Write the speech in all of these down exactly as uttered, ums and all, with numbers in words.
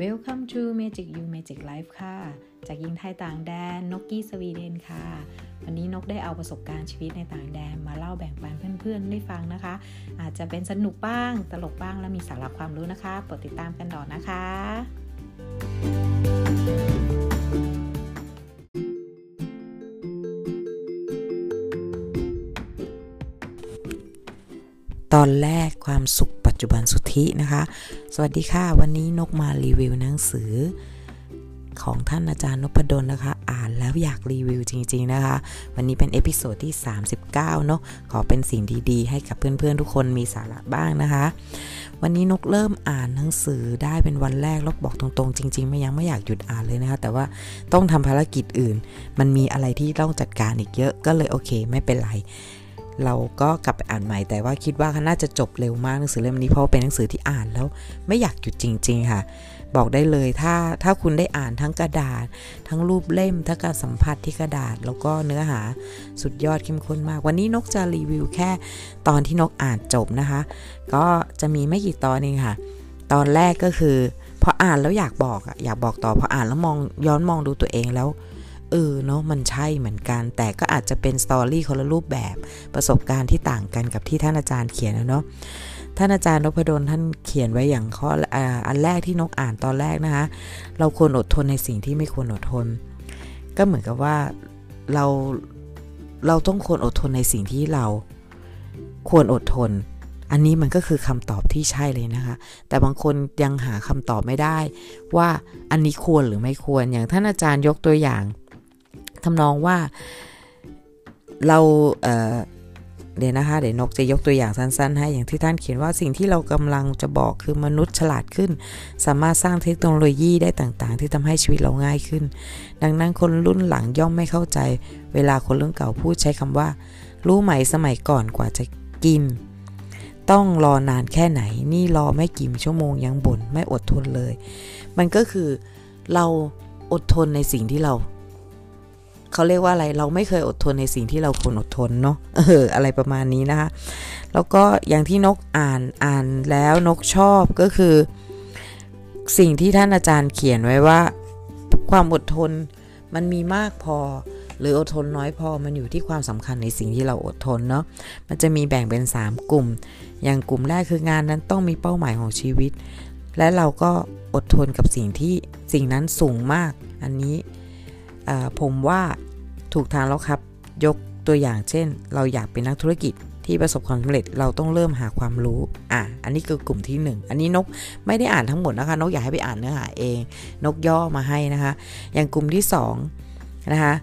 Welcome to Magic You Magic Life ค่ะจากหญิงไทยต่างแดนนกกี้สวีเดนค่ะวันนี้นกได้เอาประสบการณ์ชีวิตในต่างแดนมาเล่าแบ่งปันเพื่อนๆได้ฟังนะคะอาจจะเป็นสนุกบ้างตลกบ้างและมีสาระความรู้นะคะโปรดติดตามกันต่อนะคะตอนแรกความสุขปัจจุบันสุทธินะคะสวัสดีค่ะวันนี้นกมารีวิวหนังสือของท่านอาจารย์นพดลนะคะอ่านแล้วอยากรีวิวจริงๆนะคะวันนี้เป็นเอพิโซดที่สามสิบเก้าเนาะขอเป็นสิ่งดีๆให้กับเพื่อนๆทุกคนมีสาระบ้างนะคะวันนี้นกเริ่มอ่านหนังสือได้เป็นวันแรกแล้วบอกตรงๆจริงๆไม่ยังไม่อยากหยุดอ่านเลยนะคะแต่ว่าต้องทำภารกิจอื่นมันมีอะไรที่ต้องจัดการอีกเยอะก็เลยโอเคไม่เป็นไรเราก็กลับไปอ่านใหม่แต่ว่าคิดว่าน่าจะจบเร็วมากหนังสือเล่มนี้เพราะเป็นหนังสือที่อ่านแล้วไม่อยากหยุดจริงๆค่ะบอกได้เลยถ้าถ้าคุณได้อ่านทั้งกระดาษทั้งรูปเล่มทั้งการสัมผัสที่กระดาษแล้วก็เนื้อหาสุดยอดเข้มข้นมากวันนี้นกจะรีวิวแค่ตอนที่นกอ่านจบนะคะก็จะมีไม่กี่ตอนเองค่ะตอนแรกก็คือพออ่านแล้วอยากบอกอ่ะอยากบอกต่อพออ่านแล้วมองย้อนมองดูตัวเองแล้วเออเนาะมันใช่เหมือนกันแต่ก็อาจจะเป็นสตอรี่คนละรูปแบบประสบการณ์ที่ต่างกันกับที่ท่านอาจารย์เขียนนะเนาะท่านอาจารย์นพดลท่านเขียนไว้อย่างข้ออันแรกที่นกอ่านตอนแรกนะคะเราควรอดทนในสิ่งที่ไม่ควรอดทนก็เหมือนกับว่าเราเราต้องควรอดทนในสิ่งที่เราควรอดทนอันนี้มันก็คือคำตอบที่ใช่เลยนะคะแต่บางคนยังหาคำตอบไม่ได้ว่าอันนี้ควรหรือไม่ควรอย่างท่านอาจารย์ยกตัวอย่างทำนองว่าเราเอ่อเดี๋ยวนะคะเดี๋ยวนกจะยกตัวอย่างสั้นๆให้อย่างที่ท่านเขียนว่าสิ่งที่เรากำลังจะบอกคือมนุษย์ฉลาดขึ้นสามารถสร้างเทคโนโลยีได้ต่างๆที่ทำให้ชีวิตเราง่ายขึ้นดังนั้นคนรุ่นหลังย่อมไม่เข้าใจเวลาคนรุ่นเก่าพูดใช้คำว่ารู้ไหมสมัยก่อนกว่าจะกินต้องรอนานแค่ไหนนี่รอไม่กี่ชั่วโมงยังบ่นไม่อดทนเลยมันก็คือเราอดทนในสิ่งที่เราเขาเรียกว่าอะไรเราไม่เคยอดทนในสิ่งที่เราควรอดทนเนาะเอออะไรประมาณนี้นะคะแล้วก็อย่างที่นกอ่านอ่านแล้วนกชอบก็คือสิ่งที่ท่านอาจารย์เขียนไว้ว่าความอดทนมันมีมากพอหรืออดทนน้อยพอมันอยู่ที่ความสำคัญในสิ่งที่เราอดทนเนาะมันจะมีแบ่งเป็นสามกลุ่มอย่างกลุ่มแรกคืองานนั้นต้องมีเป้าหมายของชีวิตและเราก็อดทนกับสิ่งที่สิ่งนั้นสูงมากอันนี้ผมว่าถูกทางแล้วครับยกตัวอย่างเช่นเราอยากเป็นนักธุรกิจที่ประสบความสำเร็จเราต้องเริ่มหาความรู้อ่ะอันนี้คือกลุ่มที่หนึ่งอันนี้นกไม่ได้อ่านทั้งหมดนะคะนกอยากให้ไปอ่านเนื้อหาเองนกย่อมาให้นะคะอย่างกลุ่มที่สองนะคะ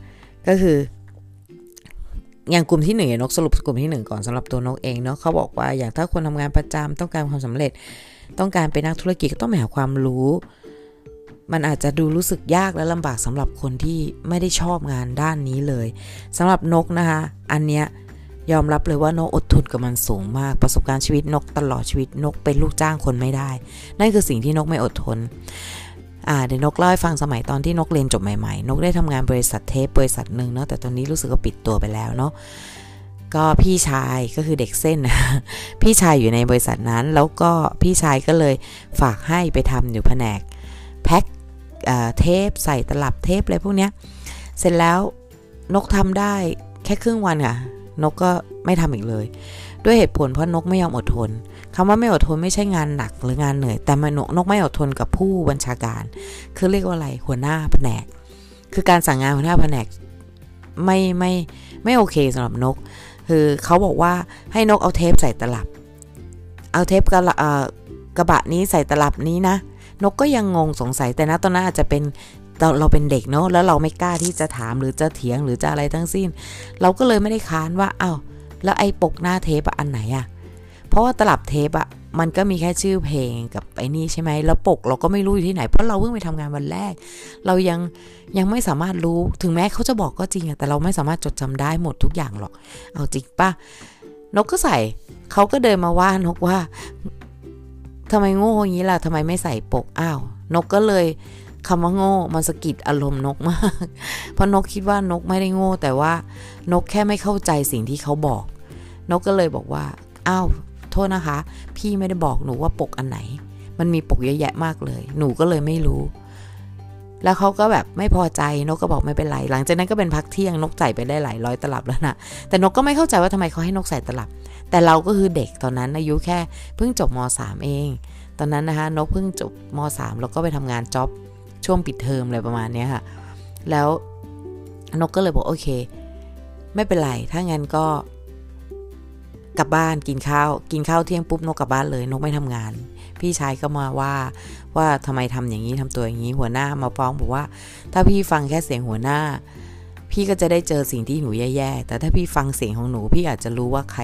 ก็คืออย่างกลุ่มที่หนึ่งนกสรุปกลุ่มที่หนึ่งก่อนสำหรับตัวนกเองเนาะเขาบอกว่าอย่างถ้าคนทำงานประจำต้องการความสำเร็จต้องการเป็นนักธุรกิจก็ต้องหาความรู้มันอาจจะดูรู้สึกยากและลำบากสำหรับคนที่ไม่ได้ชอบงานด้านนี้เลยสำหรับนกนะคะอันเนี้ยยอมรับเลยว่านกอดทนกับมันสูงมากประสบการณ์ชีวิตนกตลอดชีวิตนกเป็นลูกจ้างคนไม่ได้นั่นคือสิ่งที่นกไม่อดทนอ่าเดี๋ยวนกเล่าให้ฟังสมัยตอนที่นกเรียนจบใหม่ๆนกได้ทำงานบริษัทเทปบริษัทนึงเนาะแต่ตอนนี้รู้สึกว่าปิดตัวไปแล้วเนาะก็พี่ชายก็คือเด็กเส้นพี่ชายอยู่ในบริษัทนั้นแล้วก็พี่ชายก็เลยฝากให้ไปทำอยู่แผนกแพ็คเทปใส่ตลับเทปอะไรพวกเนี้ยเสร็จแล้วนกทำได้แค่ครึ่งวันค่ะนกก็ไม่ทำอีกเลยด้วยเหตุผลเพราะนกไม่ยอมอดทนคำว่าไม่อดทนไม่ใช่งานหนักหรืองานเหนื่อยแต่มันนกไม่อดทนกับผู้บัญชาการคือเรียกว่าอะไรหัวหน้าแผนกคือการสั่งงานหัวหน้าแผนกไม่ไม่ไม่โอเคสำหรับนกคือเขาบอกว่าให้นกเอาเทปใส่ตลับเอาเทปกระเอ่อกระบะนี้ใส่ตลับนี้นะนกก็ยังงงสงสัยแต่นะตอนนั้นอาจจะเป็นเราเราเป็นเด็กเนาะแล้วเราไม่กล้าที่จะถามหรือจะเถียงหรือจะอะไรทั้งสิ้นเราก็เลยไม่ได้ค้านว่าอ้าวแล้วไอ้ปกหน้าเทปอันไหนอ่ะเพราะว่าตลับเทปอ่ะมันก็มีแค่ชื่อเพลงกับไอ้นี่ใช่ไหมแล้วปกเราก็ไม่รู้อยู่ที่ไหนเพราะเราเพิ่งไปทำงานวันแรกเรายังยังไม่สามารถรู้ถึงแม้เขาจะบอกก็จริงแต่เราไม่สามารถจดจำได้หมดทุกอย่างหรอกเอาจริงป่ะนกก็ใส่เขาก็เดินมาว่านกว่าทำไมโง่อย่างนี้ล่ะทำไมไม่ใส่ปกอ้าวนกก็เลยคำว่าโง่มันสะกิดอารมณ์นกมากเพราะนกคิดว่านกไม่ได้โง่แต่ว่านกแค่ไม่เข้าใจสิ่งที่เขาบอกนกก็เลยบอกว่าอ้าวโทษนะคะพี่ไม่ได้บอกหนูว่าปกอันไหน มันมีปกเยอะแยะมากเลยหนูก็เลยไม่รู้แล้วเขาก็แบบไม่พอใจนกก็บอกไม่เป็นไรหลังจากนั้นก็เป็นพักเที่ยงนกใส่ไปได้หลายร้อยตลับแล้วนะแต่นกก็ไม่เข้าใจว่าทำไมเขาให้นกใส่ตลับแต่เราก็คือเด็กตอนนั้นอายุแค่เพิ่งจบมอสามเองตอนนั้นนะคะนกเพิ่งจบมอสามแล้วก็ไปทำงานจ็อบช่วงปิดเทอมอะไรประมาณนี้ค่ะแล้วนกก็เลยบอกโอเคไม่เป็นไรถ้างั้นก็กลับบ้านกินข้าวกินข้าวเที่ยงปุ๊บนกกลับบ้านเลยนกไม่ทำงานพี่ชายก็มาว่าว่าทำไมทำอย่างนี้ทำตัวอย่างนี้หัวหน้ามาฟ้องบอกว่าถ้าพี่ฟังแค่เสียงหัวหน้าพี่ก็จะได้เจอสิ่งที่หนูแย่ๆแต่ถ้าพี่ฟังเสียงของหนูพี่อาจจะรู้ว่าใคร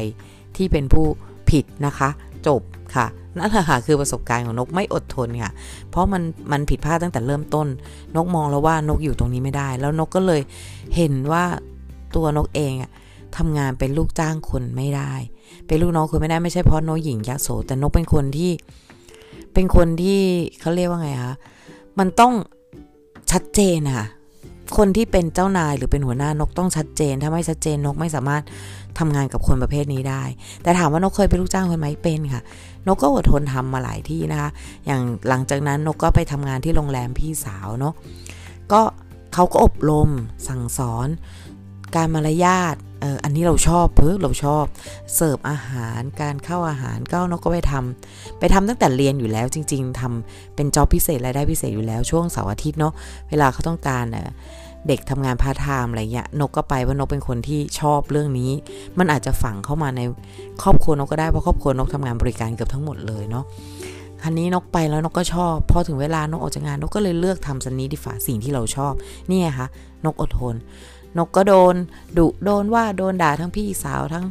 ที่เป็นผู้ผิดนะคะจบค่ะนั่นแหละค่ะคือประสบการณ์ของนกไม่อดทนค่ะเพราะมันมันผิดพลาดตั้งแต่เริ่มต้นนกมองแล้วว่านกอยู่ตรงนี้ไม่ได้แล้วนกก็เลยเห็นว่าตัวนกเองอ่ะทำงานเป็นลูกจ้างคนไม่ได้เป็นลูกน้องคนไม่ได้ไม่ใช่เพราะนกหญิงยักษ์โสแต่นกเป็นคนที่เป็นคนที่เขาเรียกว่าไงคะมันต้องชัดเจนค่ะคนที่เป็นเจ้านายหรือเป็นหัวหน้านกต้องชัดเจนถ้าไม่ชัดเจนนกไม่สามารถทำงานกับคนประเภทนี้ได้แต่ถามว่านกเคยเป็นลูกจ้างคนไหมเป็นค่ะนกก็อดทนทำมาหลายที่นะคะอย่างหลังจากนั้นนกก็ไปทำงานที่โรงแรมพี่สาวเนาะก็เขาก็อบรมสั่งสอนการมารยาทเอออันนี้เราชอบเพิ่งเราชอบเสิร์ฟอาหารการเข้าอาหารก็นกก็ไปทำไปทำตั้งแต่เรียนอยู่แล้วจริงๆทำเป็นจ็อบพิเศษรายได้พิเศษอยู่แล้วช่วงเสาร์อาทิตย์เนาะเวลาเขาต้องการเด็กทำงานพาร์ทไทม์อะไรเงี้ยนกก็ไปเพราะนกเป็นคนที่ชอบเรื่องนี้มันอาจจะฝังเข้ามาในครอบครัวนกก็ได้เพราะครอบครัวนกทำงานบริการเกือบทั้งหมดเลยเนาะครั้นี้นกไปแล้วนกก็ชอบพอถึงเวลานกออกจากงานนกก็เลยเลือกทำสันนี้ดีฝ่าสิ่งที่เราชอบนี่ไงคะนกอดทนนกก็โดนดุโดนว่าโดนด่าทั้งพี่สาวทั้ง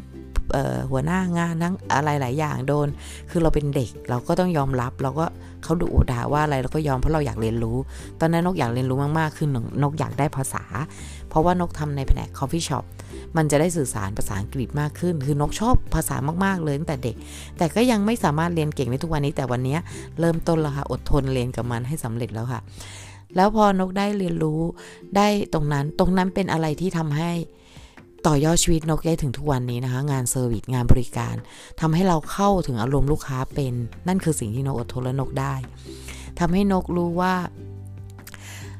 หัวหน้างานทั้งอะไรหลายอย่างโดนคือเราเป็นเด็กเราก็ต้องยอมรับเราก็เขาดุด่าว่าอะไรเราก็ยอมเพราะเราอยากเรียนรู้ตอนนั้นนกอยากเรียนรู้มากๆคือนกอยากได้ภาษาเพราะว่านกทำในแผนก coffee shop มันจะได้สื่อสารภาษาอังกฤษมากขึ้นคือนกชอบภาษามากๆเลยตั้งแต่เด็กแต่ก็ยังไม่สามารถเรียนเก่งได้ทุกวันนี้แต่วันนี้เริ่มต้นแล้วค่ะอดทนเรียนกับมันให้สำเร็จแล้วค่ะแล้วพอนกได้เรียนรู้ได้ตรงนั้นตรงนั้นเป็นอะไรที่ทำให้ต่อยอดชีวิตนกได้ถึงทุกวันนี้นะคะงานเซอร์วิสงานบริการทำให้เราเข้าถึงอารมณ์ลูกค้าเป็นนั่นคือสิ่งที่นกอดทนและนกได้ทำให้นกรู้ว่า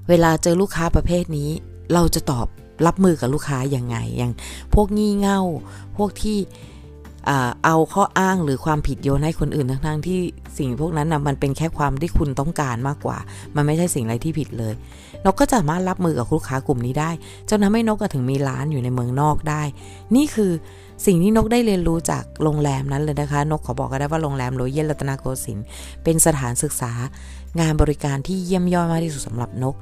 เวลาเจอลูกค้าประเภทนี้เราจะตอบรับมือกับลูกค้ายังไงอย่างพวกงี่เง่าพวกที่เอาข้ออ้างหรือความผิดโยนให้คนอื่นทั้งๆที่สิ่งพวกนั้นนะมันเป็นแค่ความที่คุณต้องการมากกว่ามันไม่ใช่สิ่งอะไรที่ผิดเลยนกก็สามารถรับมือกับลูกค้ากลุ่มนี้ได้จนทำให้นกถึงมีร้านอยู่ในเมืองนอกได้นี่คือสิ่งที่นกได้เรียนรู้จากโรงแรมนั้นเลยนะคะนกขอบอกก็ได้ว่าโรงแรมโรยัลรัตนโกสินทร์เป็นสถานศึกษางานบริการที่เยี่ยมยอดมากที่สุดสำหรับนก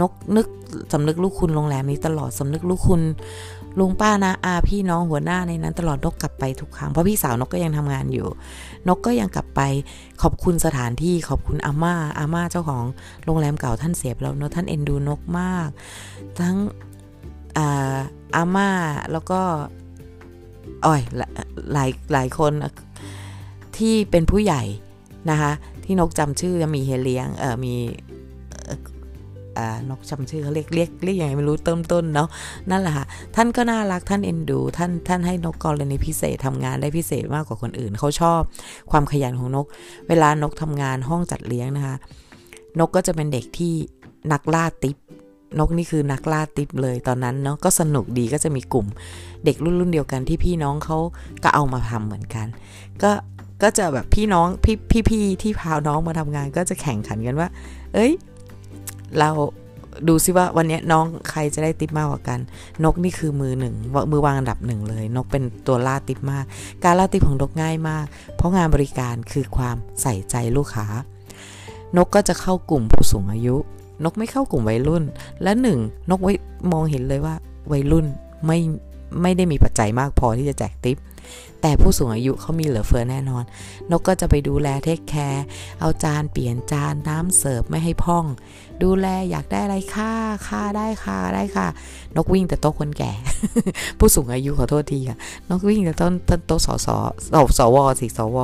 นกนึกสำนึกลูกคุณโรงแรมนี้ตลอดสำนึกลูกคุณลุงป้านาอาพี่น้องหัวหน้าในนั้นตลอดนกกลับไปทุกครั้งเพราะพี่สาวนกก็ยังทำงานอยู่นกก็ยังกลับไปขอบคุณสถานที่ขอบคุณอาม่าอาม่าเจ้าของโรงแรมเก่าท่านเสียไปแล้วเนาะท่านเอ็นดูนกมากทั้งอ่าอาม่าแล้วก็อ้อยหลายหลายคนที่เป็นผู้ใหญ่นะคะที่นกจำชื่อมีเฮเลียงเอ่อมีนกจำชื่อเขาเรียกเรียกเรียกยังไงไม่รู้เติมต้นเนาะนั่นแหละค่ะท่านก็น่ารักท่านเอ็นดูท่านท่านให้นกกรณีพิเศษทำงานได้พิเศษมากกว่าคนอื่นเขาชอบความขยันของนกเวลานกทำงานห้องจัดเลี้ยงนะคะนกก็จะเป็นเด็กที่นักล่าติ๊บนกนี่คือนักล่าติ๊บเลยตอนนั้นเนาะก็สนุกดีก็จะมีกลุ่มเด็กรุ่นรุ่นเดียวกันที่พี่น้องเขาก็เอามาทำเหมือนกันก็ก็จะแบบพี่น้องพี่พี่พี่ที่พาน้องมาทำงานก็จะแข่งขันกันว่าเอ้ยเราดูซิว่าวันนี้น้องใครจะได้ติ๊บมากกว่ากันนกนี่คือมือหนึ่งมือวางอันดับหนึ่งเลยนกเป็นตัวล่าติ๊บมากการล่าติ๊บของนกง่ายมากเพราะงานบริการคือความใส่ใจลูกค้านกก็จะเข้ากลุ่มผู้สูงอายุนกไม่เข้ากลุ่มวัยรุ่นและหนึ่งนกมองเห็นเลยว่าวัยรุ่นไม่ไม่ได้มีปัจจัยมากพอที่จะแจกติ๊บแต่ผู้สูงอายุเขามีเหลือเฟือแน่นอนนกก็จะไปดูแลเทคแคร์เอาจานเปลี่ยนจานน้ำเสิร์ฟไม่ให้พองดูแลอยากได้อะไรค่าค่าได้ค่ะได้ค่ะนกวิ่งแต่โต๊ะคนแก่ ผู้สูงอายุขอโทษทีค่ะนกวิ่งแต่ต้นต้นโต๊ะสสสวสิสว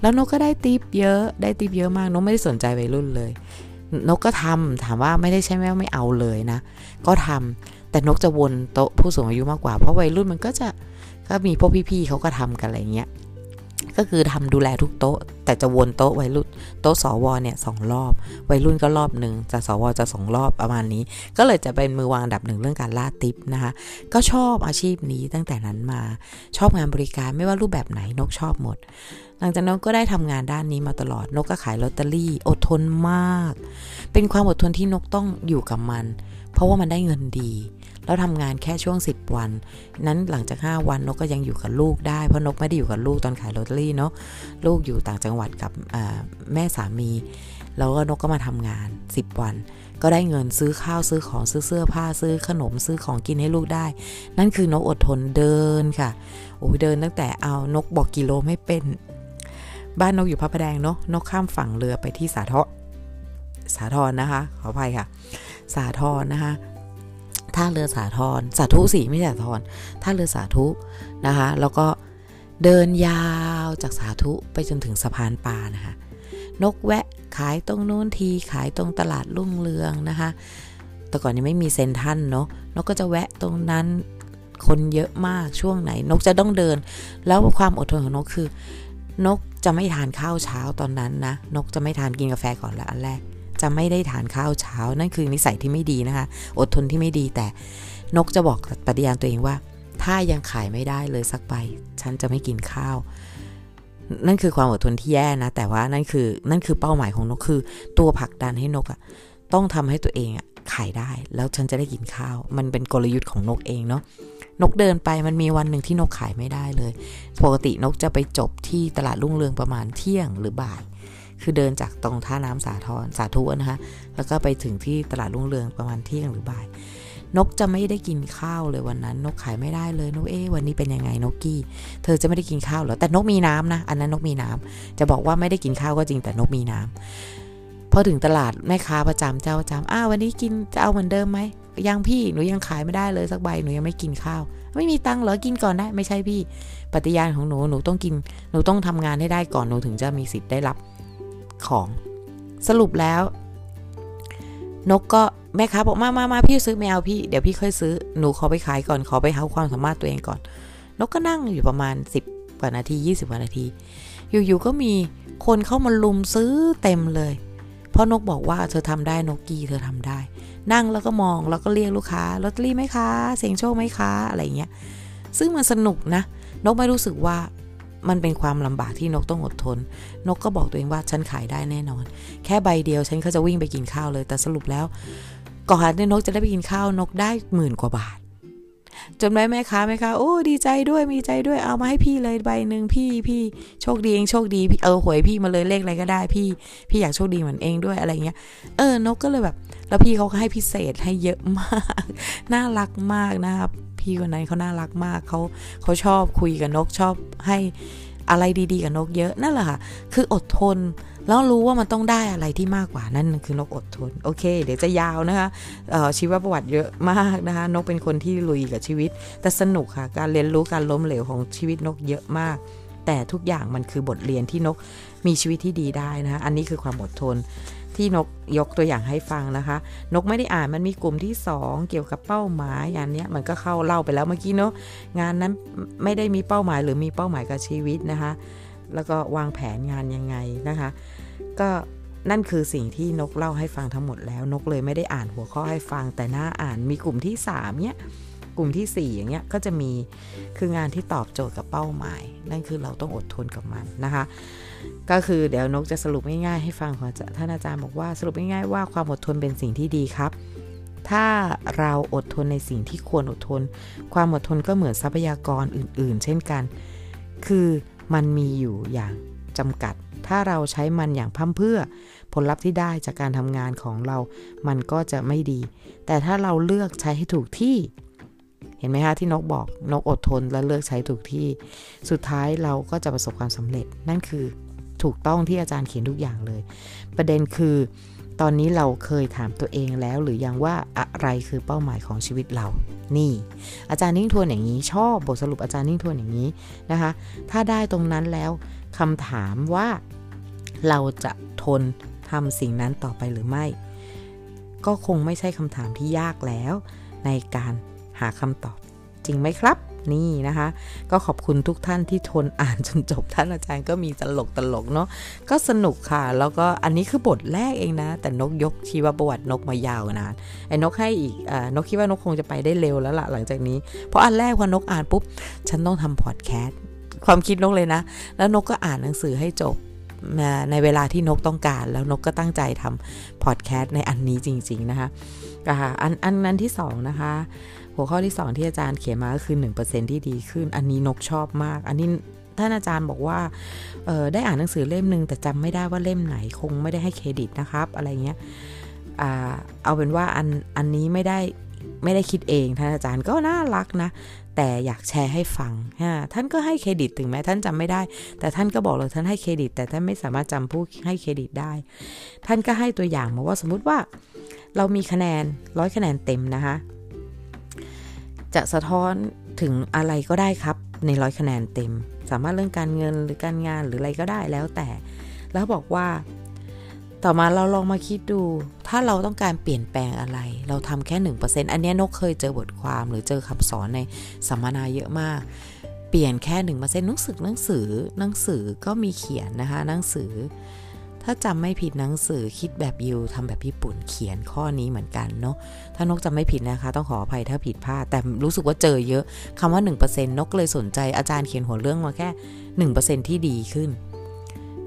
แล้วนกก็ได้ติ๊บเยอะได้ติ๊บเยอะมากนกไม่ได้สนใจวัยรุ่นเลยนกก็ทำถามว่าไม่ได้ใช่ไหมไม่เอาเลยนะก็ทำแต่นกจะวนโต๊ะผู้สูงอายุมากกว่าเพราะวัยรุ่นมันก็จะก็มีพวกพี่ๆเขาก็ทำกันอะไรเงี้ย ก็คือทำดูแลทุกโต๊ะแต่จะวนโต๊ะวัยรุ่นโต๊ะสวเนี่ยสองรอบวัยรุ่นก็รอบหนึ่งจะสวจะสองรอบประมาณนี้ก็เลยจะเป็นมือวางอันดับหนึ่งเรื่องการล่าทิปนะคะก็ชอบอาชีพนี้ตั้งแต่นั้นมาชอบงานบริการไม่ว่ารูปแบบไหนนกชอบหมดหลังจากนั้นก็ได้ทำงานด้านนี้มาตลอดนกก็ขายลอตเตอรี่อดทนมากเป็นความอดทนที่นกต้องอยู่กับมันเพราะว่ามันได้เงินดีแล้วทำงานแค่ช่วงสิบวันนั้นหลังจากห้าวันนกก็ยังอยู่กับลูกได้เพราะนกไม่ได้อยู่กับลูกตอนขายลอตเตอรี่เนาะลูกอยู่ต่างจังหวัดกับแม่สามีแล้วก็นกก็มาทำงานสิบวันก็ได้เงินซื้อข้าวซื้อของซื้อเสื้อผ้าซื้อขนมซื้อของกินให้ลูกได้นั่นคือนกอดทนเดินค่ะโอ้ยเดินตั้งแต่เอานกบอกกิโลไม่เป็นบ้านนกอยู่พระประแดงเนาะนกข้ามฝั่งเรือไปที่สาทรสาทรนะคะขออภัยค่ะสาทรนะคะท่าเรือสาทรสาธุสีไม่ใช่สาทรท่าเรือสาธุนะคะแล้วก็เดินยาวจากสาธุไปจนถึงสะพานปลานะคะนกแวะขายตรงนู้นทีขายตรงตลาดรุ่งเรืองนะคะแต่ก่อนนี้ไม่มีเซ็นทรัลเนาะนกก็จะแวะตรงนั้นคนเยอะมากช่วงไหนนกจะต้องเดินแล้วความอดทนของนกคือนกจะไม่ทานข้าวเช้าตอนนั้นนะนกจะไม่ทานกินกาแฟก่อนละอันแรกจะไม่ได้ทานข้าวเช้านั่นคือนิสัยที่ไม่ดีนะคะอดทนที่ไม่ดีแต่นกจะบอกปฏิญาณตัวเองว่าถ้ายังขายไม่ได้เลยสักใบฉันจะไม่กินข้าวนั่นคือความอดทนที่แย่นะแต่ว่านั่นคือนั่นคือเป้าหมายของนกคือตัวผลักดันให้นกอ่ะต้องทำให้ตัวเองอ่ะขายได้แล้วฉันจะได้กินข้าวมันเป็นกลยุทธ์ของนกเองเนาะนกเดินไปมันมีวันหนึ่งที่นกขายไม่ได้เลยปกตินกจะไปจบที่ตลาดรุ่งเรืองประมาณเที่ยงหรือบ่ายคือเดินจากตรงท่าน้ำสาทรสาธุนะคะแล้วก็ไปถึงที่ตลาดรุ่งเรืองประมาณเที่ยงหรือบ่ายนกจะไม่ได้กินข้าวเลยวันนั้นนกขายไม่ได้เลยนกเอ๊ะวันนี้เป็นยังไงนกกี้เธอจะไม่ได้กินข้าวเหรอแต่นกมีน้ำนะอันนั้นนกมีน้ำจะบอกว่าไม่ได้กินข้าวก็จริงแต่นกมีน้ำพอถึงตลาดแม่ค้าประจำเจ้าประจำอ้าววันนี้กินจะเอาเหมือนเดิมไหมยังพี่หนูยังขายไม่ได้เลยสักใบหนูยังไม่กินข้าวไม่มีตังค์เหรอกินก่อนได้ไม่ใช่พี่ปฏิญาณของหนูหนูต้องกินหนูต้องทำงานให้ได้ก่อนหนูถึงจะมีสิทธิ์ได้รับของสรุปแล้วนกก็แม่ค้าบอกมามามาพี่ซื้อไม่เอาพี่เดี๋ยวพี่ค่อยซื้อหนูขอไปขายก่อนขอไปหาความสามารถตัวเองก่อนนกก็นั่งอยู่ประมาณสิบกว่านาทียี่สิบกว่านาทีอยู่ๆก็มีคนเข้ามาลุมซื้อเต็มเลยเพราะนกบอกว่าเธอทำได้นกกี้เธอทำได้นั่งแล้วก็มองแล้วก็เรียกลูกค้าลอตเตอรี่ไหมคะเสี่ยงโชคไหมคะอะไรอย่างเงี้ยซึ่งมันสนุกนะนกไม่รู้สึกว่ามันเป็นความลำบากที่นกต้องอดทนนกก็บอกตัวเองว่าฉันขายได้แน่นอนแค่ใบเดียวฉันก็จะวิ่งไปกินข้าวเลยแต่สรุปแล้วก่อนที่นกจะได้ไปกินข้าวนกได้หมื่นกว่าบาทจนแม่แม่ค้าแม่ค้าโอ้ดีใจด้วยมีใจด้วยเอามาให้พี่เลยใบหนึ่งพี่พี่โชคดีเองโชคดีพี่เออหวยพี่มาเลยเลขอะไรก็ได้พี่พี่อยากโชคดีเหมือนเองด้วยอะไรเงี้ยเออนกก็เลยแบบแล้วพี่เขาก็ให้พิเศษให้เยอะมากน่ารักมากนะครับพี่คนนั้นเขาน่ารักมากเขาเขาชอบคุยกับนกชอบให้อะไรดีๆกับนกเยอะนั่นแหละค่ะคืออดทนแล้วรู้ว่ามันต้องได้อะไรที่มากกว่านั่นคือนกอดทนโอเคเดี๋ยวจะยาวนะคะชีวประวัติเยอะมากนะคะนกเป็นคนที่ลุยกับชีวิตแต่สนุกค่ะการเรียนรู้การล้มเหลวของชีวิตนกเยอะมากแต่ทุกอย่างมันคือบทเรียนที่นกมีชีวิตที่ดีได้นะคะอันนี้คือความอดทนที่นกยกตัวอย่างให้ฟังนะคะนกไม่ได้อ่านมันมีกลุ่มที่สองเกี่ยวกับเป้าหมายอันเนี้ยมันก็เข้าเล่าไปแล้วเมื่อกี้เนาะงานนั้นไม่ได้มีเป้าหมายหรือมีเป้าหมายกับชีวิตนะคะแล้วก็วางแผนงานยังไงนะคะก็นั่นคือสิ่งที่นกเล่าให้ฟังทั้งหมดแล้วนกเลยไม่ได้อ่านหัวข้อให้ฟังแต่น่าอ่านมีกลุ่มที่สามเนี้ยกลุ่มที่สี่อย่างเงี้ยก็จะมีคืองานที่ตอบโจทย์กับเป้าหมายนั่นคือเราต้องอดทนกับมันนะคะก็คือเดี๋ยวนกจะสรุปง่ายๆให้ฟังของท่านอาจารย์บอกว่าสรุปง่ายๆว่าความอดทนเป็นสิ่งที่ดีครับถ้าเราอดทนในสิ่งที่ควรอดทนความอดทนก็เหมือนทรัพยากรอื่นๆเช่นกันคือมันมีอยู่อย่างจำกัดถ้าเราใช้มันอย่างพร่ำเพื่อผลลัพธ์ที่ได้จากการทำงานของเรามันก็จะไม่ดีแต่ถ้าเราเลือกใช้ให้ถูกที่เห็นไหมคะที่นกบอกนกอดทนและเลือกใช้ถูกที่สุดท้ายเราก็จะประสบความสำเร็จนั่นคือถูกต้องที่อาจารย์เขียนทุกอย่างเลยประเด็นคือตอนนี้เราเคยถามตัวเองแล้วหรือยังว่าอะไรคือเป้าหมายของชีวิตเรานี่อาจารย์นิ่งทวนอย่างนี้ชอบบทสรุปอาจารย์นิ่งทวนอย่างนี้นะคะถ้าได้ตรงนั้นแล้วคำถามว่าเราจะทนทำสิ่งนั้นต่อไปหรือไม่ก็คงไม่ใช่คำถามที่ยากแล้วในการหาคำตอบจริงไหมครับ นี่นะคะก็ขอบคุณทุกท่านที่ทนอ่านจนจบท่านอาจารย์ก็มีตลกตลกเนาะก็สนุกค่ะแล้วก็อันนี้คือบทแรกเองนะแต่นกยกชีวประวัตินกมายาวนานไอ้นกให้อีกอ่านกคิดว่านกคงจะไปได้เร็วแล้วล่ะหลังจากนี้เพราะอันแรกพอนกอ่านปุ๊บฉันต้องทำพอดแคสต์ความคิดนกเลยนะแล้วนกก็อ่านหนังสือให้จบในเวลาที่นกต้องการแล้วนกก็ตั้งใจทำพอดแคสต์ในอันนี้จริงๆนะคะค่ะอันอันนั้นที่สองนะคะหัวข้อที่สองที่อาจารย์เขียนมาก็คือ หนึ่งเปอร์เซ็นต์ ที่ดีขึ้นอันนี้นกชอบมากอันนี้ท่านอาจารย์บอกว่าเอ่อได้อ่านหนังสือเล่มนึงแต่จำไม่ได้ว่าเล่มไหนคงไม่ได้ให้เครดิตนะครับอะไรเงี้ยอ่าเอาเป็นว่าอันอันนี้ไม่ได้ไม่ได้คิดเองท่านอาจารย์ก็น่ารักนะแต่อยากแชร์ให้ฟังฮะท่านก็ให้เครดิตถึงแม้ท่านจำไม่ได้แต่ท่านก็บอกเราท่านให้เครดิตแต่ท่านไม่สามารถจำผู้ให้เครดิตได้ท่านก็ให้ตัวอย่างมาว่าสมมติว่าเรามีคะแนนร้อยคะแนนเต็มนะคะจะสะท้อนถึงอะไรก็ได้ครับในร้อยคะแนนเต็มสามารถเรื่องการเงินหรือการงานหรืออะไรก็ได้แล้วแต่แล้วบอกว่าต่อมาเราลองมาคิดดูถ้าเราต้องการเปลี่ยนแปลงอะไรเราทำแค่ หนึ่งเปอร์เซ็นต์ อันนี้นกเคยเจอบทความหรือเจอคำสอนในสัมมนาเยอะมากเปลี่ยนแค่ หนึ่งเปอร์เซ็นต์ หนังสือหนังสือหนังสือก็มีเขียนนะคะหนังสือถ้าจำไม่ผิดหนังสือคิดแบบยิวทำแบบญี่ปุ่นเขียนข้อนี้เหมือนกันเนาะถ้านกจำไม่ผิดนะคะต้องขออภัยถ้าผิดพลาดแต่รู้สึกว่าเจอเยอะคำว่า หนึ่งเปอร์เซ็นต์ นกเลยสนใจอาจารย์เขียนหัวเรื่องมาแค่ หนึ่งเปอร์เซ็นต์ ที่ดีขึ้น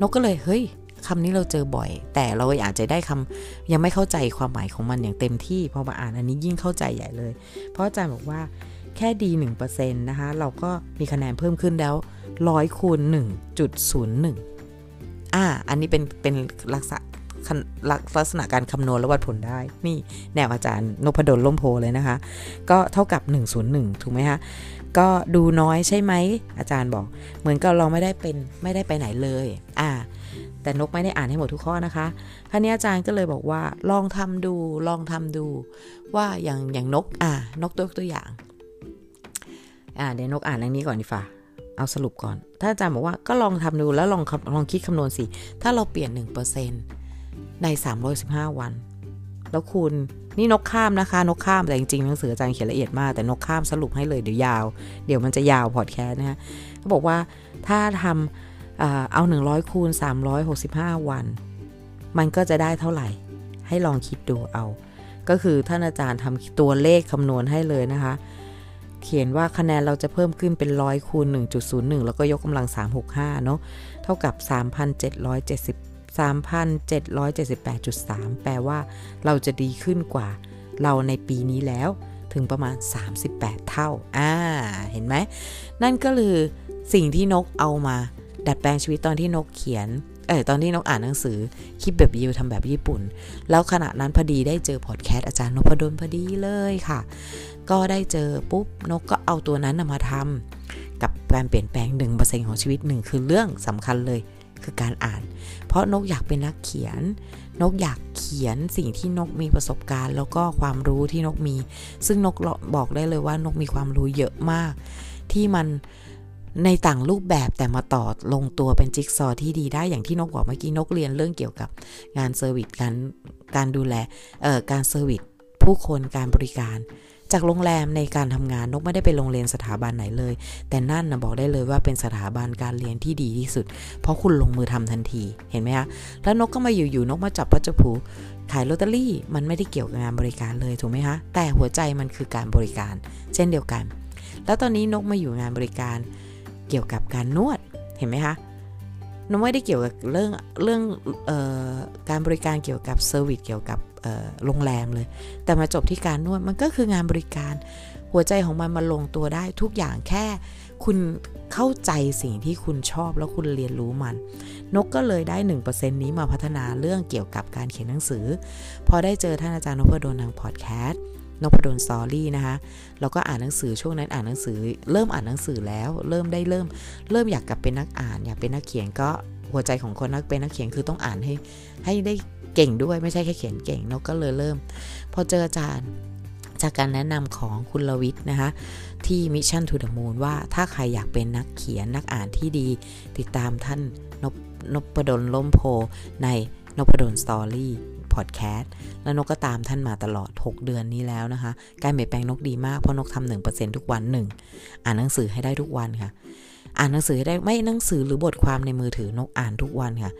นกก็เลยเฮ้ยคำนี้เราเจอบ่อยแต่เราอาจจะได้คำยังไม่เข้าใจความหมายของมันอย่างเต็มที่พอมาอ่านอันนี้ยิ่งเข้าใจใหญ่เลยเพราะอาจารย์บอกว่าแค่ดี หนึ่งเปอร์เซ็นต์ นะคะเราก็มีคะแนนเพิ่มขึ้นแล้วหนึ่งร้อยคูณ หนึ่งจุดศูนย์หนึ่งอ่าอันนี้เป็นเป็นลักษณะลักษณะการคำนวณและวัดผลได้นี่แนวอาจารย์นพดลล่มโพเลยนะคะก็เท่ากับหนึ่งร้อยหนึ่งถูกไหมคะก็ดูน้อยใช่ไหมอาจารย์บอกเหมือนกับเราไม่ได้เป็นไม่ได้ไปไหนเลยอ่าแต่นกไม่ได้อ่านให้หมดทุกข้อนะคะคราวนี้อาจารย์ก็เลยบอกว่าลองทำดูลองทำดูว่าอย่างอย่างนกอ่านกตัวตัวอย่างอ่าเดี๋ยวนกอ่านเรื่องนี้ก่อนดีฝ่าเอาสรุปก่อนถ้าอาจารย์บอกว่าก็ลองทำดูแล้วลองลองคิดคำนวณสิถ้าเราเปลี่ยน หนึ่งเปอร์เซ็นต์ ในสามร้อยสิบห้าวันแล้วคูณนี่นกข้ามนะคะนกข้ามแต่จริงๆหนังสืออาจารย์เขียนละเอียดมากแต่นกข้ามสรุปให้เลยเดี๋ยวยาวเดี๋ยวมันจะยาวพอดแคสต์นะฮะเขาบอกว่าถ้าทำเอ่อเอาหนึ่งร้อยคูณสามร้อยหกสิบห้าวันมันก็จะได้เท่าไหร่ให้ลองคิดดูเอาก็คือท่านอาจารย์ทำตัวเลขคำนวณให้เลยนะคะเขียนว่าคะแนนเราจะเพิ่มขึ้นเป็นหนึ่งร้อยคูณ หนึ่งจุดศูนย์หนึ่ง แล้วก็ยกกำลังสามร้อยหกสิบห้าเนาะเท่ากับ สามพันเจ็ดร้อยเจ็ดสิบ สามพันเจ็ดร้อยเจ็ดสิบแปดจุดสาม แปลว่าเราจะดีขึ้นกว่าเราในปีนี้แล้วถึงประมาณสามสิบแปดเท่าอ่าเห็นไหมนั่นก็คือสิ่งที่นกเอามาดัดแปลงชีวิตตอนที่นกเขียนเออตอนที่นกอ่านหนังสือคิดแบบยิวทำแบบญี่ปุ่นแล้วขณะนั้นพอดีได้เจอพอดแคสต์อาจารย์นพดลพอดีเลยค่ะก็ได้เจอปุ๊บนกก็เอาตัวนั้นมาทำกับการเปลี่ยนแปลง หนึ่งเปอร์เซ็นต์ ของชีวิตหนึ่งคือเรื่องสำคัญเลยคือการอ่านเพราะนกอยากเป็นนักเขียนนกอยากเขียนสิ่งที่นกมีประสบการณ์แล้วก็ความรู้ที่นกมีซึ่งนกบอกได้เลยว่านกมีความรู้เยอะมากที่มันในต่างรูปแบบแต่มาต่อลงตัวเป็นจิ๊กซอว์ที่ดีได้อย่างที่นกบอกเมื่อกี้นกเรียนเรื่องเกี่ยวกับงานเซอร์วิสการการดูแลเอ่อการเซอร์วิสผู้คนการบริการจากโรงแรมในการทำงานนกไม่ได้ไปโรงเรียนสถาบันไหนเลยแต่นั่นนะบอกได้เลยว่าเป็นสถาบันการเรียนที่ดีที่สุดเพราะคุณลงมือทำทันทีเห็นไหมคะแล้วนกก็มาอยู่ๆนกมาจับพัชผูขายลอตเตอรี่มันไม่ได้เกี่ยวกับงานบริการเลยถูกไหมคะแต่หัวใจมันคือการบริการเช่นเดียวกันแล้วตอนนี้นกมาอยู่งานบริการเกี่ยวกับการนวดเห็นไหมคะนกไม่ได้เกี่ยวกับเรื่องเรื่องเอ่อการบริการเกี่ยวกับเซอร์วิสเกี่ยวกับเอ่อโรงแรมเลยแต่มาจบที่การนวดมันก็คืองานบริการหัวใจของมันมาลงตัวได้ทุกอย่างแค่คุณเข้าใจสิ่งที่คุณชอบแล้วคุณเรียนรู้มันนกก็เลยได้ หนึ่งเปอร์เซ็นต์ นี้มาพัฒนาเรื่องเกี่ยวกับการเขียนหนังสือพอได้เจอท่านอาจารย์นพดลทางพอดแคสต์นพดลสตอรี่นะคะแล้วก็อ่านหนังสือช่วงนั้นอ่านหนังสือเริ่มอ่านหนังสือแล้วเริ่มได้เริ่มเริ่มอยากกลับเป็นนักอ่านอยากเป็นนักเขียนก็หัวใจของคนนักเป็นนักเขียนคือต้องอ่านให้ให้ได้เก่งด้วยไม่ใช่แค่เขียนเก่งนกก็เลยเริ่มพอเจออาจารย์จากการแนะนำของคุณลวิทย์นะคะที่มิชชั่นทูเดอะมูนว่าถ้าใครอยากเป็นนักเขียนนักอ่านที่ดีติดตามท่านนพดลล่มโพใน นพดลสตอรี่พอดแคสต์และนกก็ตามท่านมาตลอดหกเดือนนี้แล้วนะคะการเปลี่ยนแปลงนกดีมากเพราะนกทำ หนึ่งเปอร์เซ็นต์ ทุกวันหนึ่งอ่านหนังสือให้ได้ทุกวันค่ะอ่านหนังสือได้ไม่หนังสือหรือบทความในมือถือนกอ่านทุกวันค่ะ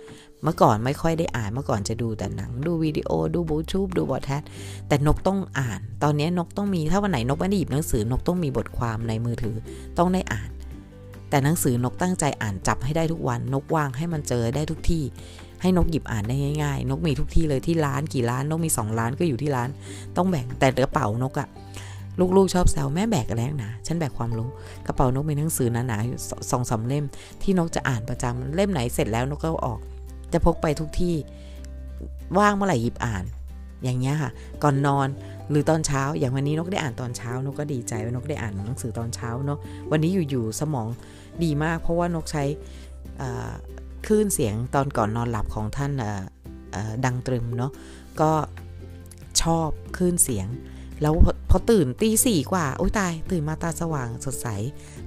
เมื่อก่อนไม่ค่อยได้อ่านเมื่อก่อนจะดูแต่หนังดูวิดีโอดู YouTube ดูบอดแคสต์แต่นกต้องอ่านตอนนี้นกต้องมีถ้าวันไหนนกไม่ได้หยิบหนังสือนกต้องมีบทความในมือถือต้องได้อ่านแต่หนังสือนกตั้งใจอ่านจับให้ได้ทุกวันนกวางให้มันเจอได้ทุกที่ให้นกหยิบอ่านได้ง่ายๆนกมีทุกที่เลยที่ร้านกี่ร้านนกมีสองร้านก็อยู่ที่ร้านต้องแบกแต่กระเป๋านกอะลูกๆชอบแซวแม่แบกอะไรนะฉันแบกความรู้กระเป๋านกมีหนังสือหนาๆอยู่สองสามเล่มที่นกจะอ่านประจำเล่มไหนเสร็จแล้วนกก็ออกจะพกไปทุกที่ว่างเมื่อไหร่หยิบอ่านอย่างเงี้ยค่ะก่อนนอนหรือตอนเช้าอย่างวันนี้นกได้อ่านตอนเช้านกก็ดีใจว่านกได้อ่านหนังสือตอนเช้าเนาะวันนี้อยู่ๆสมองดีมากเพราะว่านกใช้คลื่นเสียงตอนก่อนนอนหลับของท่านดังตรึมเนาะก็ชอบคลื่นเสียงแล้วพอตื่นตีสี่กว่าโอ๊ยตายตื่นมาตาสว่างสดใส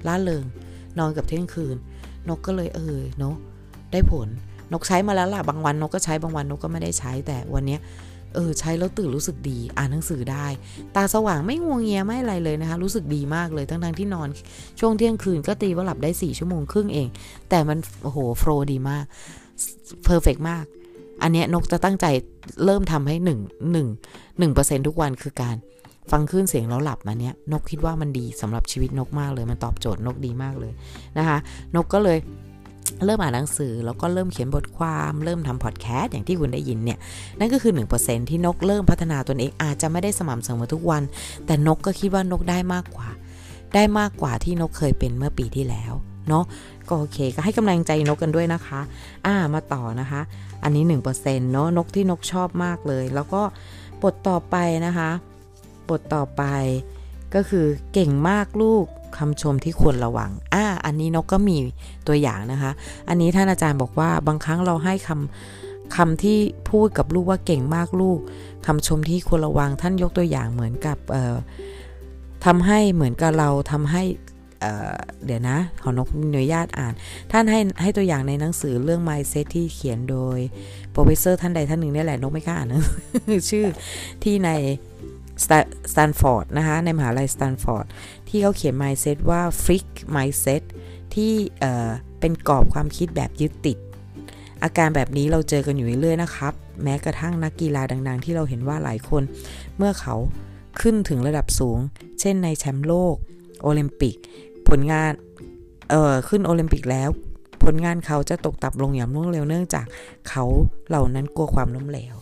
ร่าเริงนอนกับเที่ยงคืนนกก็เลยเออเนาะได้ผลนกใช้มาแล้วล่ะบางวันนกก็ใช้บางวันนกก็ไม่ได้ใช้แต่วันนี้เออใช้แล้วตื่นรู้สึกดีอ่านหนังสือได้ตาสว่างไม่งัวเงียไม่อะไรเลยนะคะรู้สึกดีมากเลยทั้งๆที่นอนช่วงเที่ยงคืนก็ตีว่าหลับได้สี่ชั่วโมงครึ่งเองแต่มันโอ้โหโฟลดีมากเพอร์เฟคมากอันเนี้ยนกจะตั้งใจเริ่มทำให้หนึ่ง หนึ่ง หนึ่งเปอร์เซ็นต์ ทุกวันคือการฟังคลื่นเสียงแล้วหลับมาเนี้ยนกคิดว่ามันดีสำหรับชีวิตนกมากเลยมันตอบโจทย์นกดีมากเลยนะคะนกก็เลยเริ่มอ่านหนังสือแล้วก็เริ่มเขียนบทความเริ่มทำพอดแคสต์อย่างที่คุณได้ยินเนี่ยนั่นก็คือ หนึ่งเปอร์เซ็นต์ ที่นกเริ่มพัฒนาตนเองอาจจะไม่ได้สม่ำเสมอทุกวันแต่นกก็คิดว่านกได้มากกว่าได้มากกว่าที่นกเคยเป็นเมื่อปีที่แล้วเนาะก็โอเคก็ให้กำลังใจนกกันด้วยนะคะอ่ามาต่อนะคะอันนี้ หนึ่งเปอร์เซ็นต์ เนาะนกที่นกชอบมากเลยแล้วก็บทต่อไปนะคะบทต่อไปก็คือเก่งมากลูกคำชมที่ควรระวังอ่าอันนี้นกก็มีตัวอย่างนะคะอันนี้ท่านอาจารย์บอกว่าบางครั้งเราให้คำคำที่พูดกับลูกว่าเก่งมากลูกคำชมที่ควรระวังท่านยกตัวอย่างเหมือนกับเอ่อทำให้เหมือนกับเราทำให้เอ่อเดี๋ยวนะขอนกอนุญาตอ่านท่านให้ให้ตัวอย่างในหนังสือเรื่อง Mindset ที่เขียนโดยโปรเฟสเซอร์ท่านใดท่านหนึ่งนี่แหละนกไม่กล้าอ่าน ชื่อที่ในสแตนฟอร์ดนะคะในมหาวิทยาลัยสแตนฟอร์ดที่เขาเขียน mindset ว่า fix mindset ที่เอ่อเป็นกรอบความคิดแบบยึดติดอาการแบบนี้เราเจอกันอยู่เรื่อยๆนะครับแม้กระทั่งนักกีฬาดังๆที่เราเห็นว่าหลายคนเมื่อเขาขึ้นถึงระดับสูงเช่นในแชมป์โลกโอลิมปิกผลงานเอ่อขึ้นโอลิมปิกแล้วผลงานเขาจะตกต่ำลงอย่างรวดเร็วเนื่องจากเขาเหล่านั้นกลัวความล้มเหลว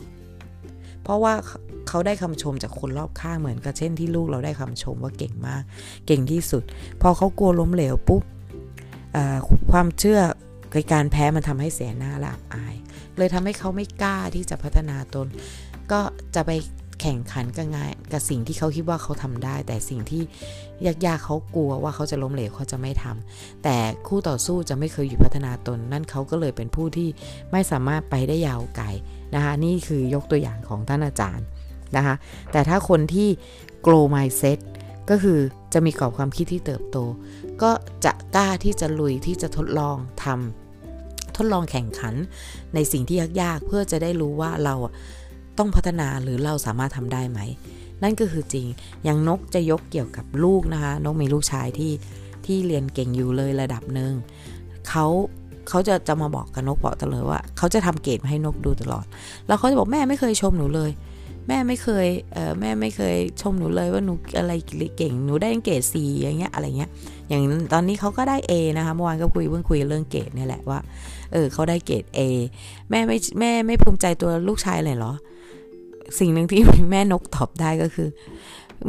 เพราะว่าเขาได้คำชมจากคนรอบข้างเหมือนกับเช่นที่ลูกเราได้คำชมว่าเก่งมากเก่งที่สุดพอเขากลัวล้มเหลวปุ๊บความเชื่อในการแพ้มันทำให้เสียหน้าละอายเลยทำให้เขาไม่กล้าที่จะพัฒนาตนก็จะไปแข่งขันกับงานกับสิ่งที่เขาคิดว่าเขาทำได้แต่สิ่งที่ยากๆเขากลัวว่าเขาจะล้มเหลวเขาจะไม่ทำแต่คู่ต่อสู้จะไม่เคยหยุดพัฒนาตนนั่นเขาก็เลยเป็นผู้ที่ไม่สามารถไปได้ยาวไกลนะคะนี่คือยกตัวอย่างของท่านอาจารย์นะคะแต่ถ้าคนที่ grow mindset ก็คือจะมีกรอบความคิดที่เติบโตก็จะกล้าที่จะลุยที่จะทดลองทำทดลองแข่งขันในสิ่งที่ยากๆเพื่อจะได้รู้ว่าเราต้องพัฒนาหรือเราสามารถทำได้ไหมนั่นก็คือจริงอย่างนกจะยกเกี่ยวกับลูกนะคะนกมีลูกชายที่ที่เรียนเก่งอยู่เลยระดับหนึ่งเขาเขาจะจะมาบอกกับนกบอกตลอดว่าเขาจะทำเกรดมาให้นกดูตลอดแล้วเขาจะบอกแม่ไม่เคยชมหนูเลยแม่ไม่เคยเอ่อแม่ไม่เคยชมหนูเลยว่าหนูอะไรเก่งหนูได้เกรด C อย่างเงี้ยอะไรเงี้ยอย่างตอนนี้เขาก็ได้ A นะคะเมื่อวานก็คุยเพิ่งคุยเรื่องเกรดนี่แหละว่าเออเขาได้เกรด A แม่ไม่แม่ไม่ภูมิใจตัวลูกชายเลยเหรอสิ่งหนึ่งที่แม่นกตอบได้ก็คือ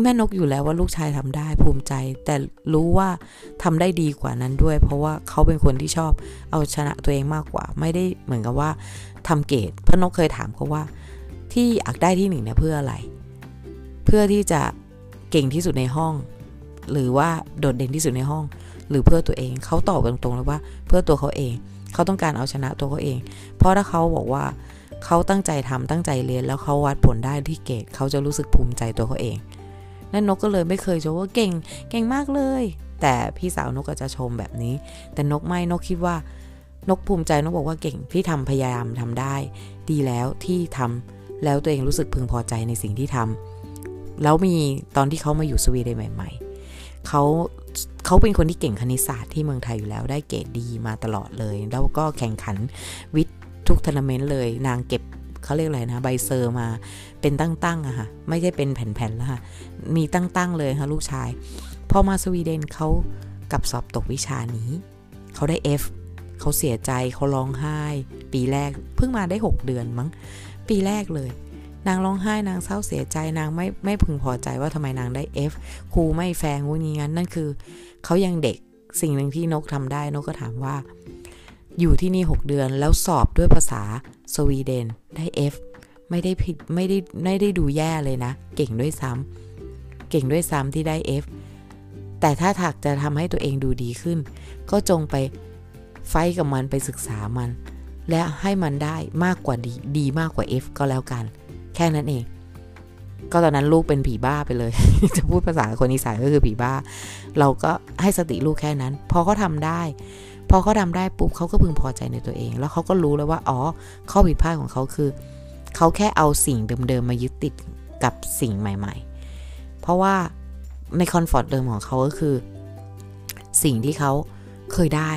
แม่นกอยู่แล้วว่าลูกชายทำได้ภูมิใจแต่รู้ว่าทำได้ดีกว่านั้นด้วยเพราะว่าเขาเป็นคนที่ชอบเอาชนะตัวเองมากกว่าไม่ได้เหมือนกับว่าทำเกรดเพราะนกเคยถามเขาว่าที่อยากได้ที่หนึ่งเนี่ยเพื่ออะไรเพื่อที่จะเก่งที่สุดในห้องหรือว่าโดดเด่นที่สุดในห้องหรือเพื่อตัวเองเขาตอบตรงๆเลยว่าเพื่อตัวเขาเองเขาต้องการเอาชนะตัวเขาเองเพราะถ้าเขาบอกว่าเขาตั้งใจทำตั้งใจเรียนแล้วเขาวัดผลได้ที่เกรดเขาจะรู้สึกภูมิใจตัวเขาเองนั่นนกก็เลยไม่เคยชมว่าเก่งเก่งมากเลยแต่พี่สาวนกก็จะชมแบบนี้แต่นกไม่นกคิดว่า นกภูมิใจนกบอกว่าเก่งที่ทำพยายามทำได้ดีแล้วที่ทำแล้วตัวเองรู้สึกพึงพอใจในสิ่งที่ทำแล้วมีตอนที่เขามาอยู่สวีเดนใหม่ๆเขาเขาเป็นคนที่เก่งคณิตศาสตร์ที่เมืองไทยอยู่แล้วได้เกรดดีมาตลอดเลยแล้วก็แข่งขันวิทย์ทุกทัวร์นาเมนต์เลยนางเก็บเขาเรียกอะไรนะใบเซอร์มาเป็นตั้งๆอะค่ะไม่ใช่เป็นแผ่นๆแล้วค่ะมีตั้งๆเลยค่ะลูกชายพอมาสวีเดนเขากลับสอบตกวิชานี้เขาได้ F เขาเสียใจเขาร้องไห้ปีแรกเพิ่งมาได้หกเดือนมั้งปีแรกเลยนางร้องไห้นางเศร้าเสียใจนางไม่ไม่พึงพอใจว่าทำไมนางได้ F ครูไม่แฟร์งูนี้งั้นนั่นคือเขายังเด็กสิ่งหนึ่งที่นกทำได้นกก็ถามว่าอยู่ที่นี่หกเดือนแล้วสอบด้วยภาษาสวีเดนได้ F ไม่ได้ผิดไม่ได้ไม่ได้ดูแย่เลยนะเก่งด้วยซ้ำเก่งด้วยซ้ำที่ได้ F แต่ถ้าถักจะทำให้ตัวเองดูดีขึ้นก็จงไปไฟท์กับมันไปศึกษามันและให้มันได้มากกว่าดีดีมากกว่า F ก็แล้วกันแค่นั้นเองก็ตอนนั้นลูกเป็นผีบ้าไปเลย จะพูดภาษาคนอีสานก็คือผีบ้าเราก็ให้สติลูกแค่นั้นพอเขาทำได้พอเขาทำได้ปุ๊บเขาก็พึงพอใจในตัวเองแล้วเขาก็รู้แล้วว่าอ๋อข้อผิดพลาดของเขาคือเขาแค่เอาสิ่งเดิมๆมายึดติดกับสิ่งใหม่ๆเพราะว่าในคอมฟอร์ตเดิมของเขาก็คือสิ่งที่เขาเคยได้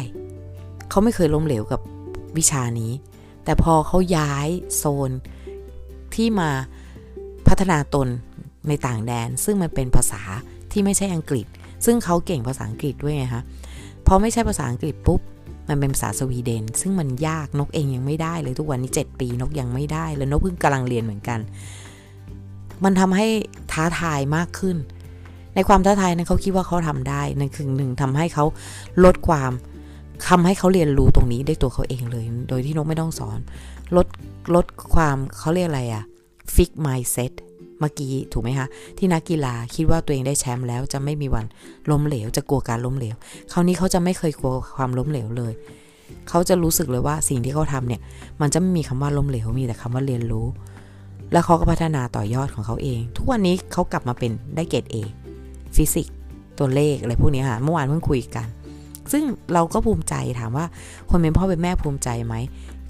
เขาไม่เคยล้มเหลวกับวิชานี้แต่พอเขาย้ายโซนที่มาพัฒนาตนในต่างแดนซึ่งมันเป็นภาษาที่ไม่ใช่อังกฤษซึ่งเขาเก่งภาษาอังกฤษด้วยไงคะพอไม่ใช่ภาษาอังกฤษปุ๊บมันเป็นภาษาสวีเดนซึ่งมันยากนกเองยังไม่ได้เลยทุกวันนี้เจ็ดปีนกยังไม่ได้แล้วนกเพิ่งกำลังเรียนเหมือนกันมันทำให้ท้าทายมากขึ้นในความท้าทายนั้นเขาคิดว่าเขาทำได้นั่นคือหนึ่งทำให้เขาลดความทำให้เขาเรียนรู้ตรงนี้ได้ตัวเขาเองเลยโดยที่นกไม่ต้องสอนลดลดความเขาเรียกอะไรอะฟิกมายด์เซตเมื่อกี้ถูกไหมคะที่นักกีฬาคิดว่าตัวเองได้แชมป์แล้วจะไม่มีวันล้มเหลวจะกลัวการล้มเหลวคราวนี้เขาจะไม่เคยกลัวความล้มเหลวเลยเขาจะรู้สึกเลยว่าสิ่งที่เขาทำเนี่ยมันจะไม่มีคำว่าล้มเหลวมีแต่คำว่าเรียนรู้แล้วเขาก็พัฒนาต่อยอดของเขาเองทุกวันนี้เขากลับมาเป็นได้เกรด A ฟิสิกส์ตัวเลขอะไรพวกนี้ค่ะเมื่อวานเพิ่งคุยกันซึ่งเราก็ภูมิใจถามว่าคนเป็นพ่อเป็นแม่ภูมิใจไหม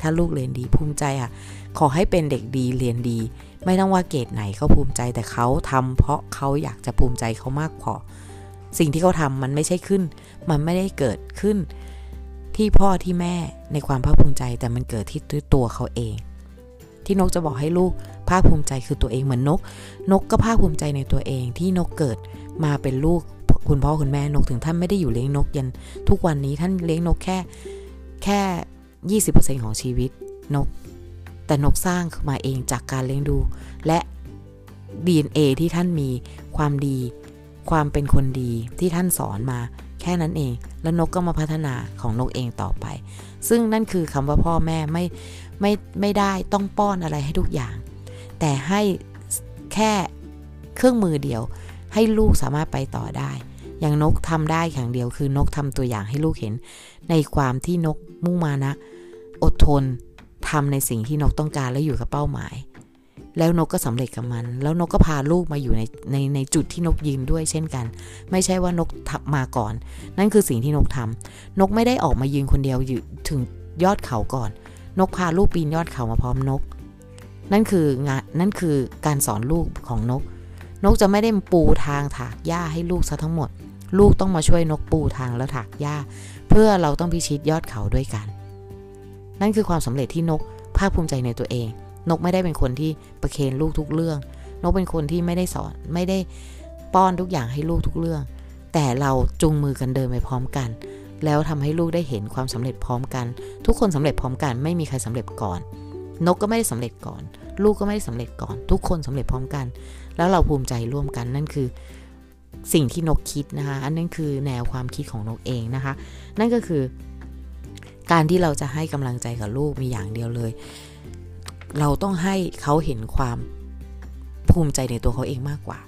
ถ้าลูกเรียนดีภูมิใจค่ะขอให้เป็นเด็กดีเรียนดีไม่ต้องว่าเกรดไหนเขาภูมิใจแต่เขาทำเพราะเขาอยากจะภูมิใจเขามากพอสิ่งที่เขาทำมันไม่ใช่ขึ้นมันไม่ได้เกิดขึ้นที่พ่อที่แม่ในความภาคภูมิใจแต่มันเกิดที่ตัวเขาเองที่นกจะบอกให้ลูกภาคภูมิใจคือตัวเองเหมือนนกนกก็ภาคภูมิใจในตัวเองที่นกเกิดมาเป็นลูกคุณพ่อคุณแม่นกถึงท่านไม่ได้อยู่เลี้ยงนกยันทุกวันนี้ท่านเลี้ยงนกแค่แค่ ยี่สิบเปอร์เซ็นต์ ของชีวิตนกแต่นกสร้างมาเองจากการเลี้ยงดูและ ดี เอ็น เอ ที่ท่านมีความดีความเป็นคนดีที่ท่านสอนมาแค่นั้นเองแล้วนกก็มาพัฒนาของนกเองต่อไปซึ่งนั่นคือคำว่าพ่อแม่ไม่ไม่ไม่ได้ต้องป้อนอะไรให้ทุกอย่างแต่ให้แค่เครื่องมือเดียวให้ลูกสามารถไปต่อได้อย่างนกทำได้อย่างเดียวคือนกทำตัวอย่างให้ลูกเห็นในความที่นกมุ่งมานะอดทนทำในสิ่งที่นกต้องการและอยู่กับเป้าหมายแล้วนกก็สำเร็จกับมันแล้วนกก็พาลูกมาอยู่ในในในจุดที่นกยืนด้วยเช่นกันไม่ใช่ว่านกมาก่อนนั่นคือสิ่งที่นกทำนกไม่ได้ออกมายืนคนเดียวอยู่ถึงยอดเขาก่อนนกพาลูกปีนยอดเขามาพร้อมนกนั่นคืองานนั่นคือการสอนลูกของนกนกจะไม่ได้ปูทางถากหญ้าให้ลูกซะทั้งหมดลูกต้องมาช่วยนกปูทางและถากหญ้าเพื่อเราต้องพิชิตยอดเขาด้วยกันนั่นคือความสำเร็จที่นกภาคภูมิใจในตัวเองนกไม่ได้เป็นคนที่ประเคนลูกทุกเรื่องนกเป็นคนที่ไม่ได้สอนไม่ได้ป้อนทุกอย่างให้ลูกทุกเรื่องแต่เราจูงมือกันเดินไปพร้อมกันแล้วทำให้ลูกได้เห็นความสำเร็จพร้อมกันทุกคนสำเร็จพร้อมกันไม่มีใครสำเร็จก่อนนกก็ไม่ได้สำเร็จก่อนลูกก็ไม่ได้สำเร็จก่อนทุกคนสำเร็จพร้อมกันแล้วเราภูมิใจร่วมกันนั่นคือสิ่งที่นกคิดนะคะอันนั้นคือแนวความคิดของนกเองนะคะนั่นก็คือการที่เราจะให้กำลังใจกับลูกมีอย่างเดียวเลยเราต้องให้เขาเห็นความภูมิใจในตัวเขาเองมากกว่า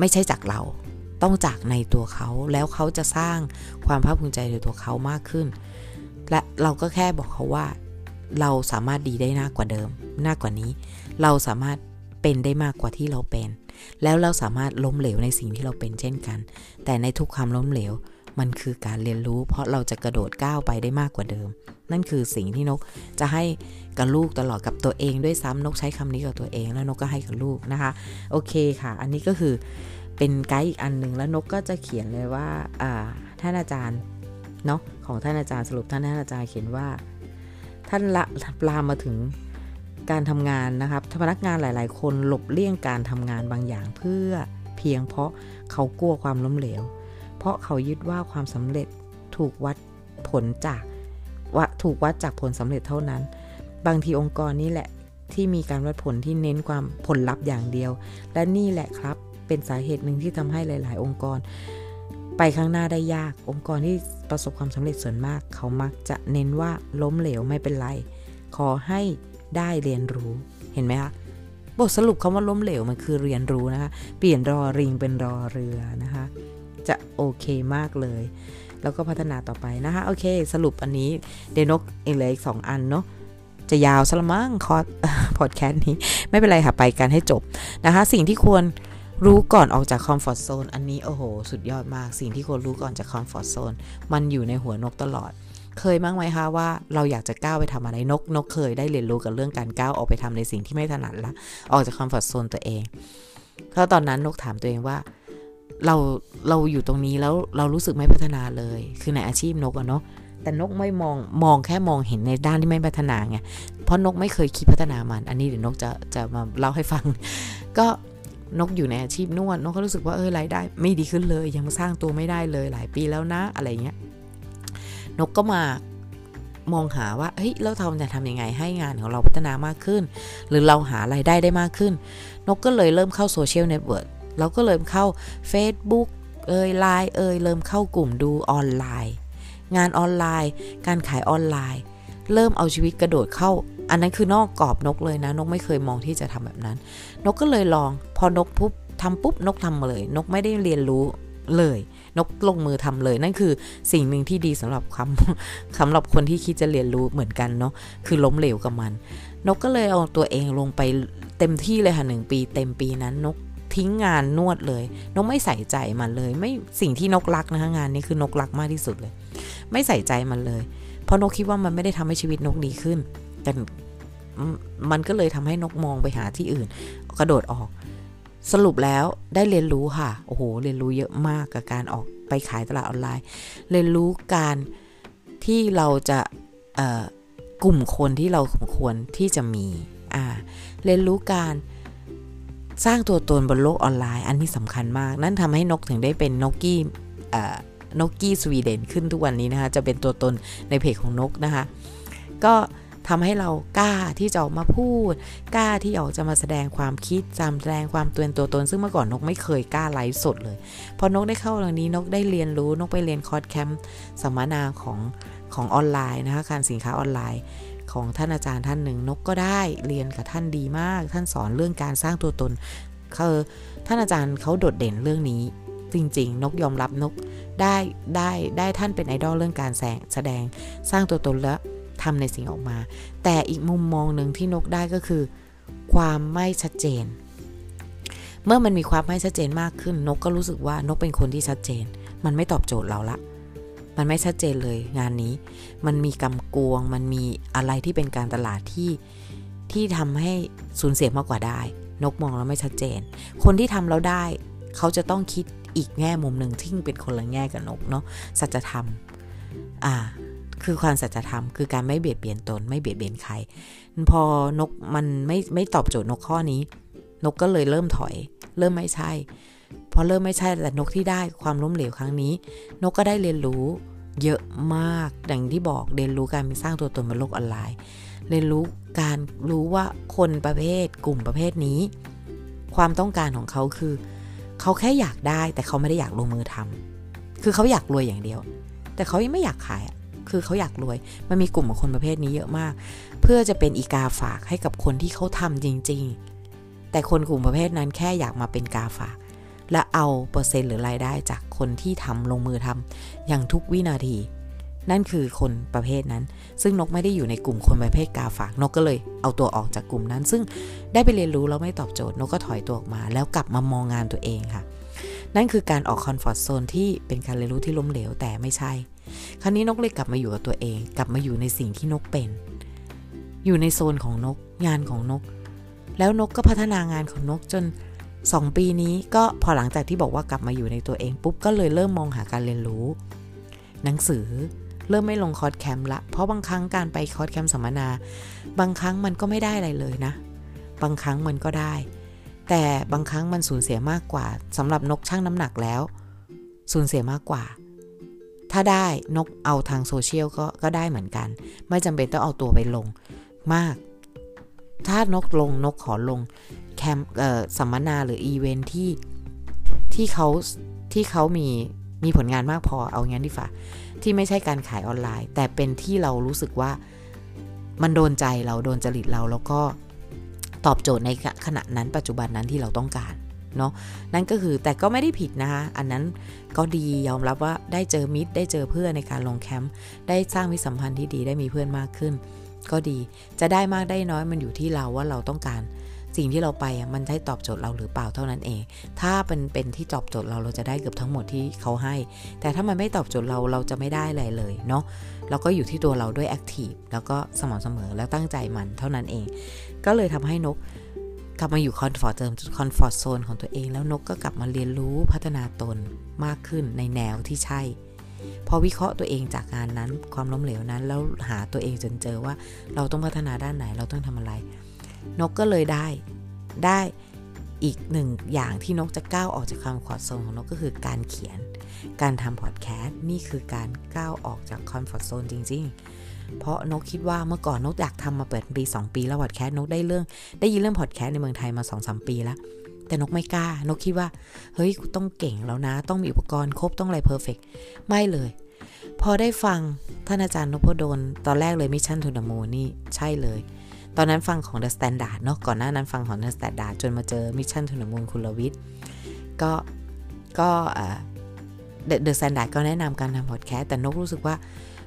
ไม่ใช่จากเราต้องจากในตัวเขาแล้วเขาจะสร้างความภาคภูมิใจในตัวเขามากขึ้นและเราก็แค่บอกเขาว่าเราสามารถดีได้มากกว่าเดิมมากกว่านี้เราสามารถเป็นได้มากกว่าที่เราเป็นแล้วเราสามารถล้มเหลวในสิ่งที่เราเป็นเช่นกันแต่ในทุกความล้มเหลว มันคือการเรียนรู้เพราะเราจะกระโดดก้าวไปได้มากกว่าเดิมนั่นคือสิ่งที่นกจะให้กับลูกตลอดกับตัวเองด้วยซ้ำนกใช้คำนี้กับตัวเองแล้วนกก็ให้กับลูกนะคะโอเคค่ะอันนี้ก็คือเป็นไกด์อีกอันนึงแล้วนกก็จะเขียนเลยว่าท่านอาจารย์เนาะของท่านอาจารย์สรุปท่านอาจารย์เขียนว่าท่านละลามมาถึงการทำงานนะครับพนักงานหลายๆคนหลบเลี่ยงการทำงานบางอย่างเพื่อเพียงเพราะเขากลัวความล้มเหลวเพราะเขายึดว่าความสำเร็จถูกวัดผลจากว่าถูกวัดจากผลสำเร็จเท่านั้นบางทีองค์กรนี่แหละที่มีการวัดผลที่เน้นความผลลัพธ์อย่างเดียวและนี่แหละครับเป็นสาเหตุหนึ่งที่ทำให้หลายๆองค์กรไปข้างหน้าได้ยากองค์กรที่ประสบความสำเร็จส่วนมากเขามักจะเน้นว่าล้มเหลวไม่เป็นไรขอให้ได้เรียนรู้เห็นไหมคะบทสรุปคำว่าล้มเหลวมันคือเรียนรู้นะคะเปลี่ยนรอริงเป็นรอเรือนะคะจะโอเคมากเลยแล้วก็พัฒนาต่อไปนะคะโอเคสรุปอันนี้เดนกอีกเลยอีกสองอันเนาะจะยาวซะละมั้งคอร์สพอดแคสต์นี้ไม่เป็นไรค่ะไปกันให้จบนะคะสิ่งที่ควรรู้ก่อนออกจากคอมฟอร์ตโซนอันนี้โอ้โหสุดยอดมากสิ่งที่ควรรู้ก่อนจากคอมฟอร์ตโซนมันอยู่ในหัวนกตลอดเคยมั้งไหมคะว่าเราอยากจะก้าวไปทำอะไรนกนกเคยได้เรียนรู้กับเรื่องการก้าวออกไปทำในสิ่งที่ไม่ถนัดละออกจากคอมฟอร์ตโซนตัวเองเพราะตอนนั้นนกถามตัวเองว่าเราเราอยู่ตรงนี้แล้วเรารู้สึกไม่พัฒนาเลยคือในอาชีพนกอะเนาะแต่นกไม่มองมองแค่มองเห็นในด้านที่ไม่พัฒนาไงเพราะนกไม่เคยคิดพัฒนามันอันนี้เดี๋ยวนกจะจะมาเล่าให้ฟังก็นกอยู่ในอาชีพนวดนกก็รู้สึกว่าเออรายได้ไม่ดีขึ้นเลยยังสร้างตัวไม่ได้เลยหลายปีแล้วนะอะไรเงี้ยนกก็มามองหาว่าเฮ้ยเราทำจะทำยังไงให้งานของเราพัฒนามากขึ้นหรือเราหารายได้ได้มากขึ้นนกก็เลยเริ่มเข้าโซเชียลเน็ตเวิร์คเราก็เริ่มเข้า Facebook เอ่ย ไลน์ เอ่ยเริ่มเข้ากลุ่มดูออนไลน์งานออนไลน์การขายออนไลน์เริ่มเอาชีวิตกระโดดเข้าอันนั้นคือนอกกรอบนกเลยนะนกไม่เคยมองที่จะทำแบบนั้นนกก็เลยลองพอนกปุ๊บทำปุ๊บนกทำเลยนกไม่ได้เรียนรู้เลยนกลงมือทำเลยนั่นคือสิ่งหนึ่งที่ดีสำหรับคำสำหรับคนที่คิดจะเรียนรู้เหมือนกันเนาะคือล้มเหลวกับมันนกก็เลยเอาตัวเองลงไปเต็มที่เลยค่ะหนึ่งปีเต็มปีนั้นนกทิ้งงานนวดเลยนกไม่ใส่ใจมันเลยไม่สิ่งที่นกรักนะคะงานนี้คือนกรักมากที่สุดเลยไม่ใส่ใจมันเลยเพราะนกคิดว่ามันไม่ได้ทำให้ชีวิตนกดีขึ้นแต่มันก็เลยทำให้นกมองไปหาที่อื่นกระโดดออกสรุปแล้วได้เรียนรู้ค่ะโอ้โหเรียนรู้เยอะมากกับการออกไปขายตลาดออนไลน์เรียนรู้การที่เราจะเอ่อกลุ่มคนที่เราควรที่จะมีอ่าเรียนรู้การสร้างตัวตนบนโลกออนไลน์อันนี้สำคัญมากนั่นทำให้นกถึงได้เป็นนกกี้เอ่อนกกี้สวีเดนขึ้นทุกวันนี้นะคะจะเป็นตัวตนในเพจของนกนะคะก็ทำให้เรากล้าที่จะออกมาพูดกล้าที่ออกจะมาแสดงความคิดจำแสดงความตัวตัวตนซึ่งเมื่อก่อนนกไม่เคยกล้าไลฟ์สดเลยพอนกได้เข้าเรื่องนี้นกได้เรียนรู้นกไปเรียนคอร์สแคมป์สัมมนาของของออนไลน์นะคะการสินค้าออนไลน์ของท่านอาจารย์ท่านหนึ่งนกก็ได้เรียนกับท่านดีมากท่านสอนเรื่องการสร้างตัวตนคือท่านอาจารย์เขาโดดเด่นเรื่องนี้จริงๆนกยอมรับนกได้ได้ได้ท่านเป็นไอดอลเรื่องการแสดงสร้างตัวตนและทำในสิ่งออกมาแต่อีกมุมมองหนึ่งที่นกได้ก็คือความไม่ชัดเจนเมื่อมันมีความไม่ชัดเจนมากขึ้นนกก็รู้สึกว่านกเป็นคนที่ชัดเจนมันไม่ตอบโจทย์เราละมันไม่ชัดเจนเลยงานนี้มันมีกำกวงมันมีอะไรที่เป็นการตลาดที่ที่ทำให้สูญเสียมากกว่าได้นกมองแล้วไม่ชัดเจนคนที่ทำแล้วได้เขาจะต้องคิดอีกแง่มุมหนึ่งที่เป็นคนละแง่กับนกเนาะสัจธรรมอ่าคือความสัจธรรมคือการไม่เบียดเบียนตนไม่เบียดเบียนใครพอนกมันไม่ไม่ตอบโจทย์นกข้อนี้นกก็เลยเริ่มถอยเริ่มไม่ใช่พอเริ่มไม่ใช่แต่นกที่ได้ความล้มเหลวครั้งนี้นกก็ได้เรียนรู้เยอะมากอย่างที่บอกเรียนรู้การสร้างตัวตนบนโลกออนไลน์เรียนรู้การรู้ว่าคนประเภทกลุ่มประเภทนี้ความต้องการของเขาคือเขาแค่อยากได้แต่เขาไม่ได้อยากลงมือทำคือเขาอยากรวยอย่างเดียวแต่เขายังไม่อยากขายคือเขาอยากรวยมันมีกลุ่มของคนประเภทนี้เยอะมากเพื่อจะเป็นอีกาฝากให้กับคนที่เขาทำจริงๆแต่คนกลุ่มประเภทนั้นแค่อยากมาเป็นกาฝากและเอาเปอร์เซ็นต์หรือรายได้จากคนที่ทำลงมือทำอย่างทุกวินาทีนั่นคือคนประเภทนั้นซึ่งนกไม่ได้อยู่ในกลุ่มคนประเภทกาฝากนกก็เลยเอาตัวออกจากกลุ่มนั้นซึ่งได้ไปเรียนรู้แล้วไม่ตอบโจทย์นกก็ถอยตัวออกมาแล้วกลับมามองงานตัวเองค่ะ นั่นคือการออกคอนฟอร์ตโซนที่เป็นการเรียนรู้ที่ล้มเหลวแต่ไม่ใช่คราวนี้นกเลยกลับมาอยู่กับตัวเองกลับมาอยู่ในสิ่งที่นกเป็นอยู่ในโซนของนกงานของนกแล้วนกก็พัฒนางานของนกจนสองปีนี้ก็พอหลังจากที่บอกว่ากลับมาอยู่ในตัวเองปุ๊บก็เลยเริ่มมองหาการเรียนรู้หนังสือเริ่มไม่ลงคอร์สแคมป์ละเพราะบางครั้งการไปคอร์สแคมป์สัมมนาบางครั้งมันก็ไม่ได้อะไรเลยนะบางครั้งมันก็ได้แต่บางครั้งมันสูญเสียมากกว่าสำหรับนกชั่งน้ำหนักแล้วสูญเสียมากกว่าถ้าได้นกเอาทางโซเชียลก็ก็ได้เหมือนกันไม่จำเป็นต้องเอาตัวไปลงมากถ้านกลงนกขอลงแคมป์เอ่อสัมมนาหรืออีเวนท์ที่ที่เขาที่เขามีมีผลงานมากพอเอางั้นดีฝ่าที่ไม่ใช่การขายออนไลน์แต่เป็นที่เรารู้สึกว่ามันโดนใจเราโดนจริตเราแล้วก็ตอบโจทย์ในขณะนั้นปัจจุบันนั้นที่เราต้องการเนาะนั่นก็คือแต่ก็ไม่ได้ผิดนะคะอันนั้นก็ดียอมรับว่าได้เจอมิตรได้เจอเพื่อนในการลงแคมป์ได้สร้างมิตรสัมพันธ์ที่ดีได้มีเพื่อนมากขึ้นก็ดีจะได้มากได้น้อยมันอยู่ที่เราว่าเราต้องการสิ่งที่เราไปมันได้ตอบโจทย์เราหรือเปล่าเท่านั้นเองถ้าเป็นเป็นที่ตอบโจทย์เราเราจะได้เกือบทั้งหมดที่เขาให้แต่ถ้ามันไม่ตอบโจทย์เราเราจะไม่ได้อะไรเลยเนาะแล้วก็อยู่ที่ตัวเราด้วยแอคทีฟแล้วก็สม่ำเสมอแล้วตั้งใจมันเท่านั้นเองก็เลยทำให้นกกลับมาอยู่คอนฟอร์ตเติมคอนฟอร์ตโซนของตัวเองแล้วนกก็กลับมาเรียนรู้พัฒนาตนมากขึ้นในแนวที่ใช่พอวิเคราะห์ตัวเองจากงานนั้นความล้มเหลวนั้นแล้วหาตัวเองจนเจอว่าเราต้องพัฒนาด้านไหนเราต้องทำอะไรนกก็เลยได้ได้อีกหนึ่งอย่างที่นกจะก้าวออกจากคอนฟอร์ตโซนของนกก็คือการเขียนการทำพอดแคสต์นี่คือการก้าวออกจากคอนฟอร์ตโซนจริงๆเพราะนกคิดว่าเมื่อก่อนนกอยากทำมาเปิดปีสองปีแล้วพอดแคสต์นกได้เรื่องได้ยินเรื่องพอดแคสต์ในเมืองไทยมา สองถึงสาม ปีแล้วแต่นกไม่กล้านกคิดว่าเฮ้ยกูต้องเก่งแล้วนะต้องมีอุปกรณ์ครบต้องอะไรเพอร์เฟคไม่เลยพอได้ฟังท่านอาจารย์นพดลตอนแรกเลยมิชชั่นทูเดอะมูนนี่ใช่เลยตอนนั้นฟังของ The Standard เนาะก่อนหน้านั้นฟังของ The Standard จนมาเจอ Mission to the Moon คุณลวิทย์ก็ก็เอ่อ The, The Standard ก็แนะนำการทำพอดแคสต์แต่นกรู้สึกว่า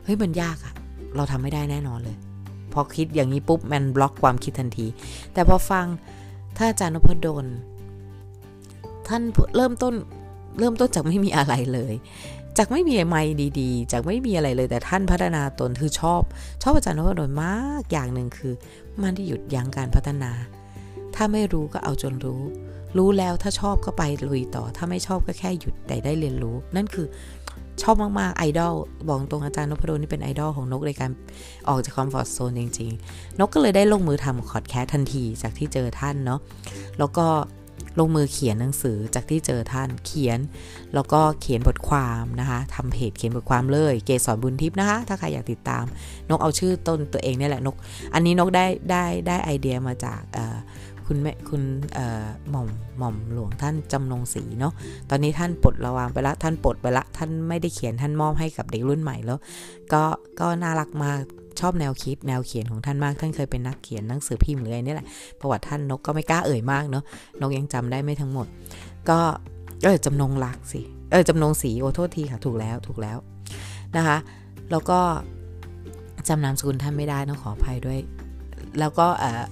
เฮ้ยมันยากอะเราทำไม่ได้แน่นอนเลยพอคิดอย่างนี้ปุ๊บมันบล็อกความคิดทันทีแต่พอฟังท่านอาจารย์นพดลท่านเริ่มต้นเริ่มต้นจากไม่มีอะไรเลยจากไม่มีไมค์ดีๆจากไม่มีอะไรเลยแต่ท่านพัฒนาตนคือชอบชอบอาจารย์นพดลมากอย่างหนึ่งคือมันที่หยุดยั้งการพัฒนาถ้าไม่รู้ก็เอาจนรู้รู้แล้วถ้าชอบก็ไปลุยต่อถ้าไม่ชอบก็แค่หยุดแต่ได้เรียนรู้นั่นคือชอบมากๆไอดอลบอกตรงอาจารย์นพดลนี่เป็นไอดอลของนกในการออกจากคอมฟอร์ตโซนจริงๆนกก็เลยได้ลงมือทำพอดแคสต์ทันทีจากที่เจอท่านเนาะแล้วก็ลงมือเขียนหนังสือจากที่เจอท่านเขียนแล้วก็เขียนบทความนะคะทำเพจเขียนบทความเลยเกศรบุญทิพย์นะคะถ้าใครอยากติดตามนกเอาชื่อต้นตัวเองนี่แหละนกอันนี้นกได้ได้ได้ไอเดียมาจากคุณแม่คุณหม่อมหม่อมหลวงท่านจำนงศรีเนาะตอนนี้ท่านปลดระวางไปละท่านปลดไปละท่านไม่ได้เขียนท่านมอบให้กับเด็กรุ่นใหม่แล้วก็ก็น่ารักมากชอบแนวคิดแนวเขียนของท่านมากท่านเคยเป็นนักเขียนหนังสือพิมพ์หรืออะไรนี่แหละประวัติท่านนกก็ไม่กล้าเอ่ยมากเนาะนกยังจำได้ไม่ทั้งหมดก็เออจำนงรักสิเออจำนงศรีโอ้โทษทีค่ะถูกแล้วถูกแล้วนะคะแล้วก็จำนามสกุลท่านไม่ได้ต้องขออภัยด้วยแล้วก็เออ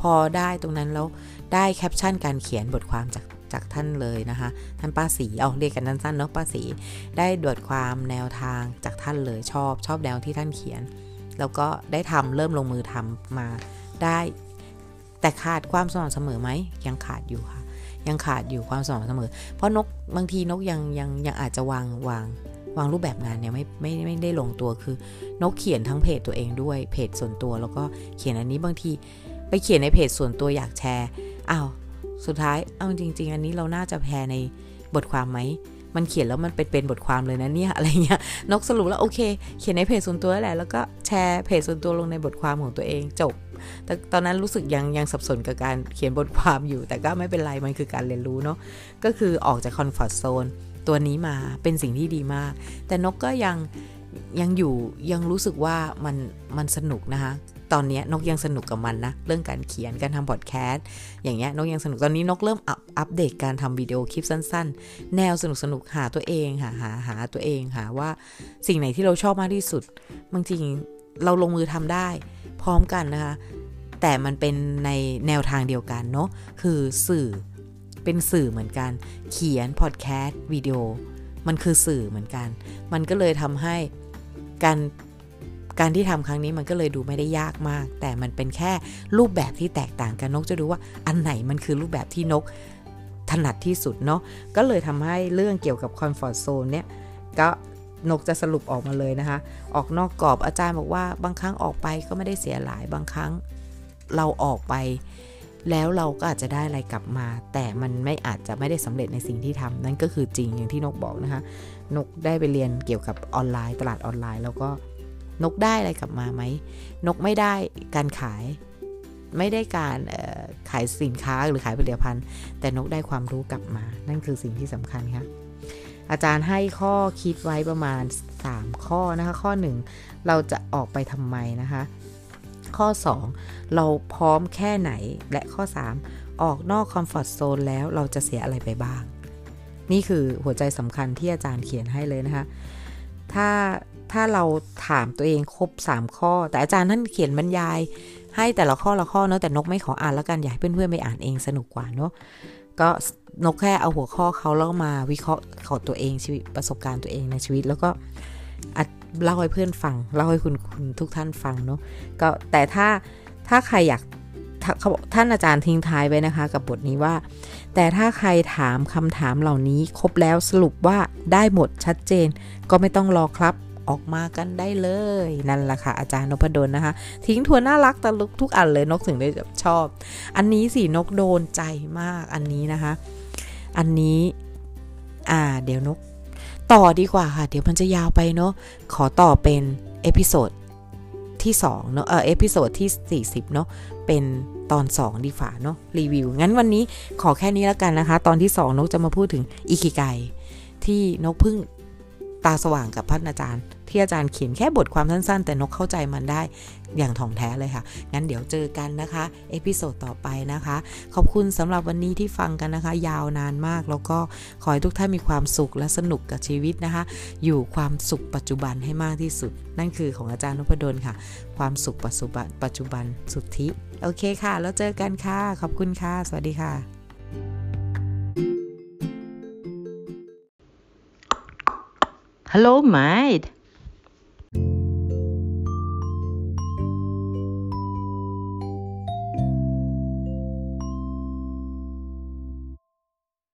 พอได้ตรงนั้นแล้วได้แคปชั่นการเขียนบทความจากจากท่านเลยนะคะท่านป้าศรีเอาเรียกกันสั้นๆเนาะป้าศรีได้บทความแนวทางจากท่านเลยชอบชอบแนวที่ท่านเขียนแล้วก็ได้ทำเริ่มลงมือทำมาได้แต่ขาดความสม่ำเสมอไหมยังขาดอยู่ค่ะยังขาดอยู่ความสม่ำเสมอเพราะนกบางทีนกยังยังยังอาจจะวางวางวางรูปแบบงานเนี่ยไม่ไม่ไม่ได้ลงตัวคือนกเขียนทั้งเพจตัวเองด้วยเพจส่วนตัวแล้วก็เขียนอันนี้บางทีไปเขียนในเพจส่วนตัวอยากแชร์อ้าวสุดท้ายเอาจริงๆอันนี้เราน่าจะแชร์ในบทความไหมมันเขียนแล้วมันเป็นเป็นบทความเลยนะเนี่ยอะไรเงี้ยนกสรุปแล้วโอเคเขียนในเพจส่วนตัวแหละแล้วก็แชร์เพจส่วนตัวลงในบทความของตัวเองจบแต่ตอนนั้นรู้สึกยังยังสับสนกับการเขียนบทความอยู่แต่ก็ไม่เป็นไรมันคือการเรียนรู้เนาะก็คือออกจากคอนฟอร์ตโซนตัวนี้มาเป็นสิ่งที่ดีมากแต่นกก็ยังยังอยู่ยังรู้สึกว่ามันมันสนุกนะคะตอนนี้นกยังสนุกกับมันนะเรื่องการเขียนการทำพอดแคสต์อย่างเงี้ยนกยังสนุกตอนนี้นกเริ่มอัพอัปเดตการทำวิดีโอคลิปสั้นๆแนวสนุกสนุกหาตัวเองหาหาหาตัวเองหาว่าสิ่งไหนที่เราชอบมากที่สุดบางทีเราลงมือทำได้พร้อมกันนะคะแต่มันเป็นในแนวทางเดียวกันเนาะคือสื่อ เป็นสื่อเหมือนกันเขียนพอดแคสต์วิดีโอมันคือสื่อเหมือนกันมันก็เลยทำให้การการที่ทำครั้งนี้มันก็เลยดูไม่ได้ยากมากแต่มันเป็นแค่รูปแบบที่แตกต่างกันนกจะดูว่าอันไหนมันคือรูปแบบที่นกถนัดที่สุดเนาะก็เลยทำให้เรื่องเกี่ยวกับคอมฟอร์ตโซนเนี่ยก็นกจะสรุปออกมาเลยนะคะออกนอกกรอบอาจารย์บอกว่าบางครั้งออกไปก็ไม่ได้เสียหลายบางครั้งเราออกไปแล้วเราก็อาจจะได้อะไรกลับมาแต่มันไม่อาจจะไม่ได้สำเร็จในสิ่งที่ทำนั่นก็คือจริงอย่างที่นกบอกนะคะนกได้ไปเรียนเกี่ยวกับออนไลน์ตลาดออนไลน์แล้วก็นกได้อะไรกลับมาไหมนกไม่ได้การขายไม่ได้การขายสินค้าหรือขายผลิตภัณฑ์แต่นกได้ความรู้กลับมานั่นคือสิ่งที่สำคัญค่ะอาจารย์ให้ข้อคิดไว้ประมาณสามข้อนะคะข้อหนึ่งเราจะออกไปทำไมนะคะข้อสองเราพร้อมแค่ไหนและข้อสามออกนอกคอมฟอร์ตโซนแล้วเราจะเสียอะไรไปบ้างนี่คือหัวใจสำคัญที่อาจารย์เขียนให้เลยนะคะถ้าถ้าเราถามตัวเองครบสามข้อแต่อาจารย์ท่านเขียนบรรยายให้แต่ละข้อละข้อเนาะแต่นกไม่ขออ่านแล้วกันอยากให้เพื่อนๆไปอ่านเองสนุกกว่าเนาะก็นกแค่เอาหัวข้อเขาแล้วมาวิเคราะห์ของตัวเองชีวิตประสบการณ์ตัวเองในชีวิตแล้วก็เล่าให้เพื่อนฟังเล่าให้คุณคุณทุกท่านฟังเนาะก็แต่ถ้าถ้าใครอยากเขาบอกท่านอาจารย์ทิ้งท้ายไว้นะคะกับบทนี้ว่าแต่ถ้าใครถามคำถามเหล่านี้ครบแล้วสรุปว่าได้หมดชัดเจนก็ไม่ต้องรอครับออกมากันได้เลยนั่นแหละค่ะอาจารย์นพดลนะคะทิ้งทวนน่ารักตลกทุกอันเลยนกถึงได้ชอบอันนี้สินกโดนใจมากอันนี้นะคะอันนี้อ่าเดี๋ยวนกต่อดีกว่าค่ะเดี๋ยวมันจะยาวไปเนาะขอต่อเป็นเอพิโซดที่สองเนาะเออเอพิโซดที่สี่สิบเนาะเป็นตอนสองดีกว่าเนาะรีวิวงั้นวันนี้ขอแค่นี้แล้วกันนะคะตอนที่สองนกจะมาพูดถึงอิคิไกที่นกเพิ่งตาสว่างกับพัฒนาจารย์ที่อาจารย์เขียนแค่บทความสั้นๆแต่นกเข้าใจมันได้อย่างถ่องแท้เลยค่ะงั้นเดี๋ยวเจอกันนะคะเอพิโซดต่อไปนะคะขอบคุณสำหรับวันนี้ที่ฟังกันนะคะยาวนานมากแล้วก็ขอให้ทุกท่านมีความสุขและสนุกกับชีวิตนะคะอยู่ความสุขปัจจุบันให้มากที่สุดนั่นคือของอาจารย์นพดลค่ะความสุขปัจจุบันปัจจุบันสุทธิโอเคค่ะแล้วเจอกันค่ะขอบคุณค่ะสวัสดีค่ะHello, mate.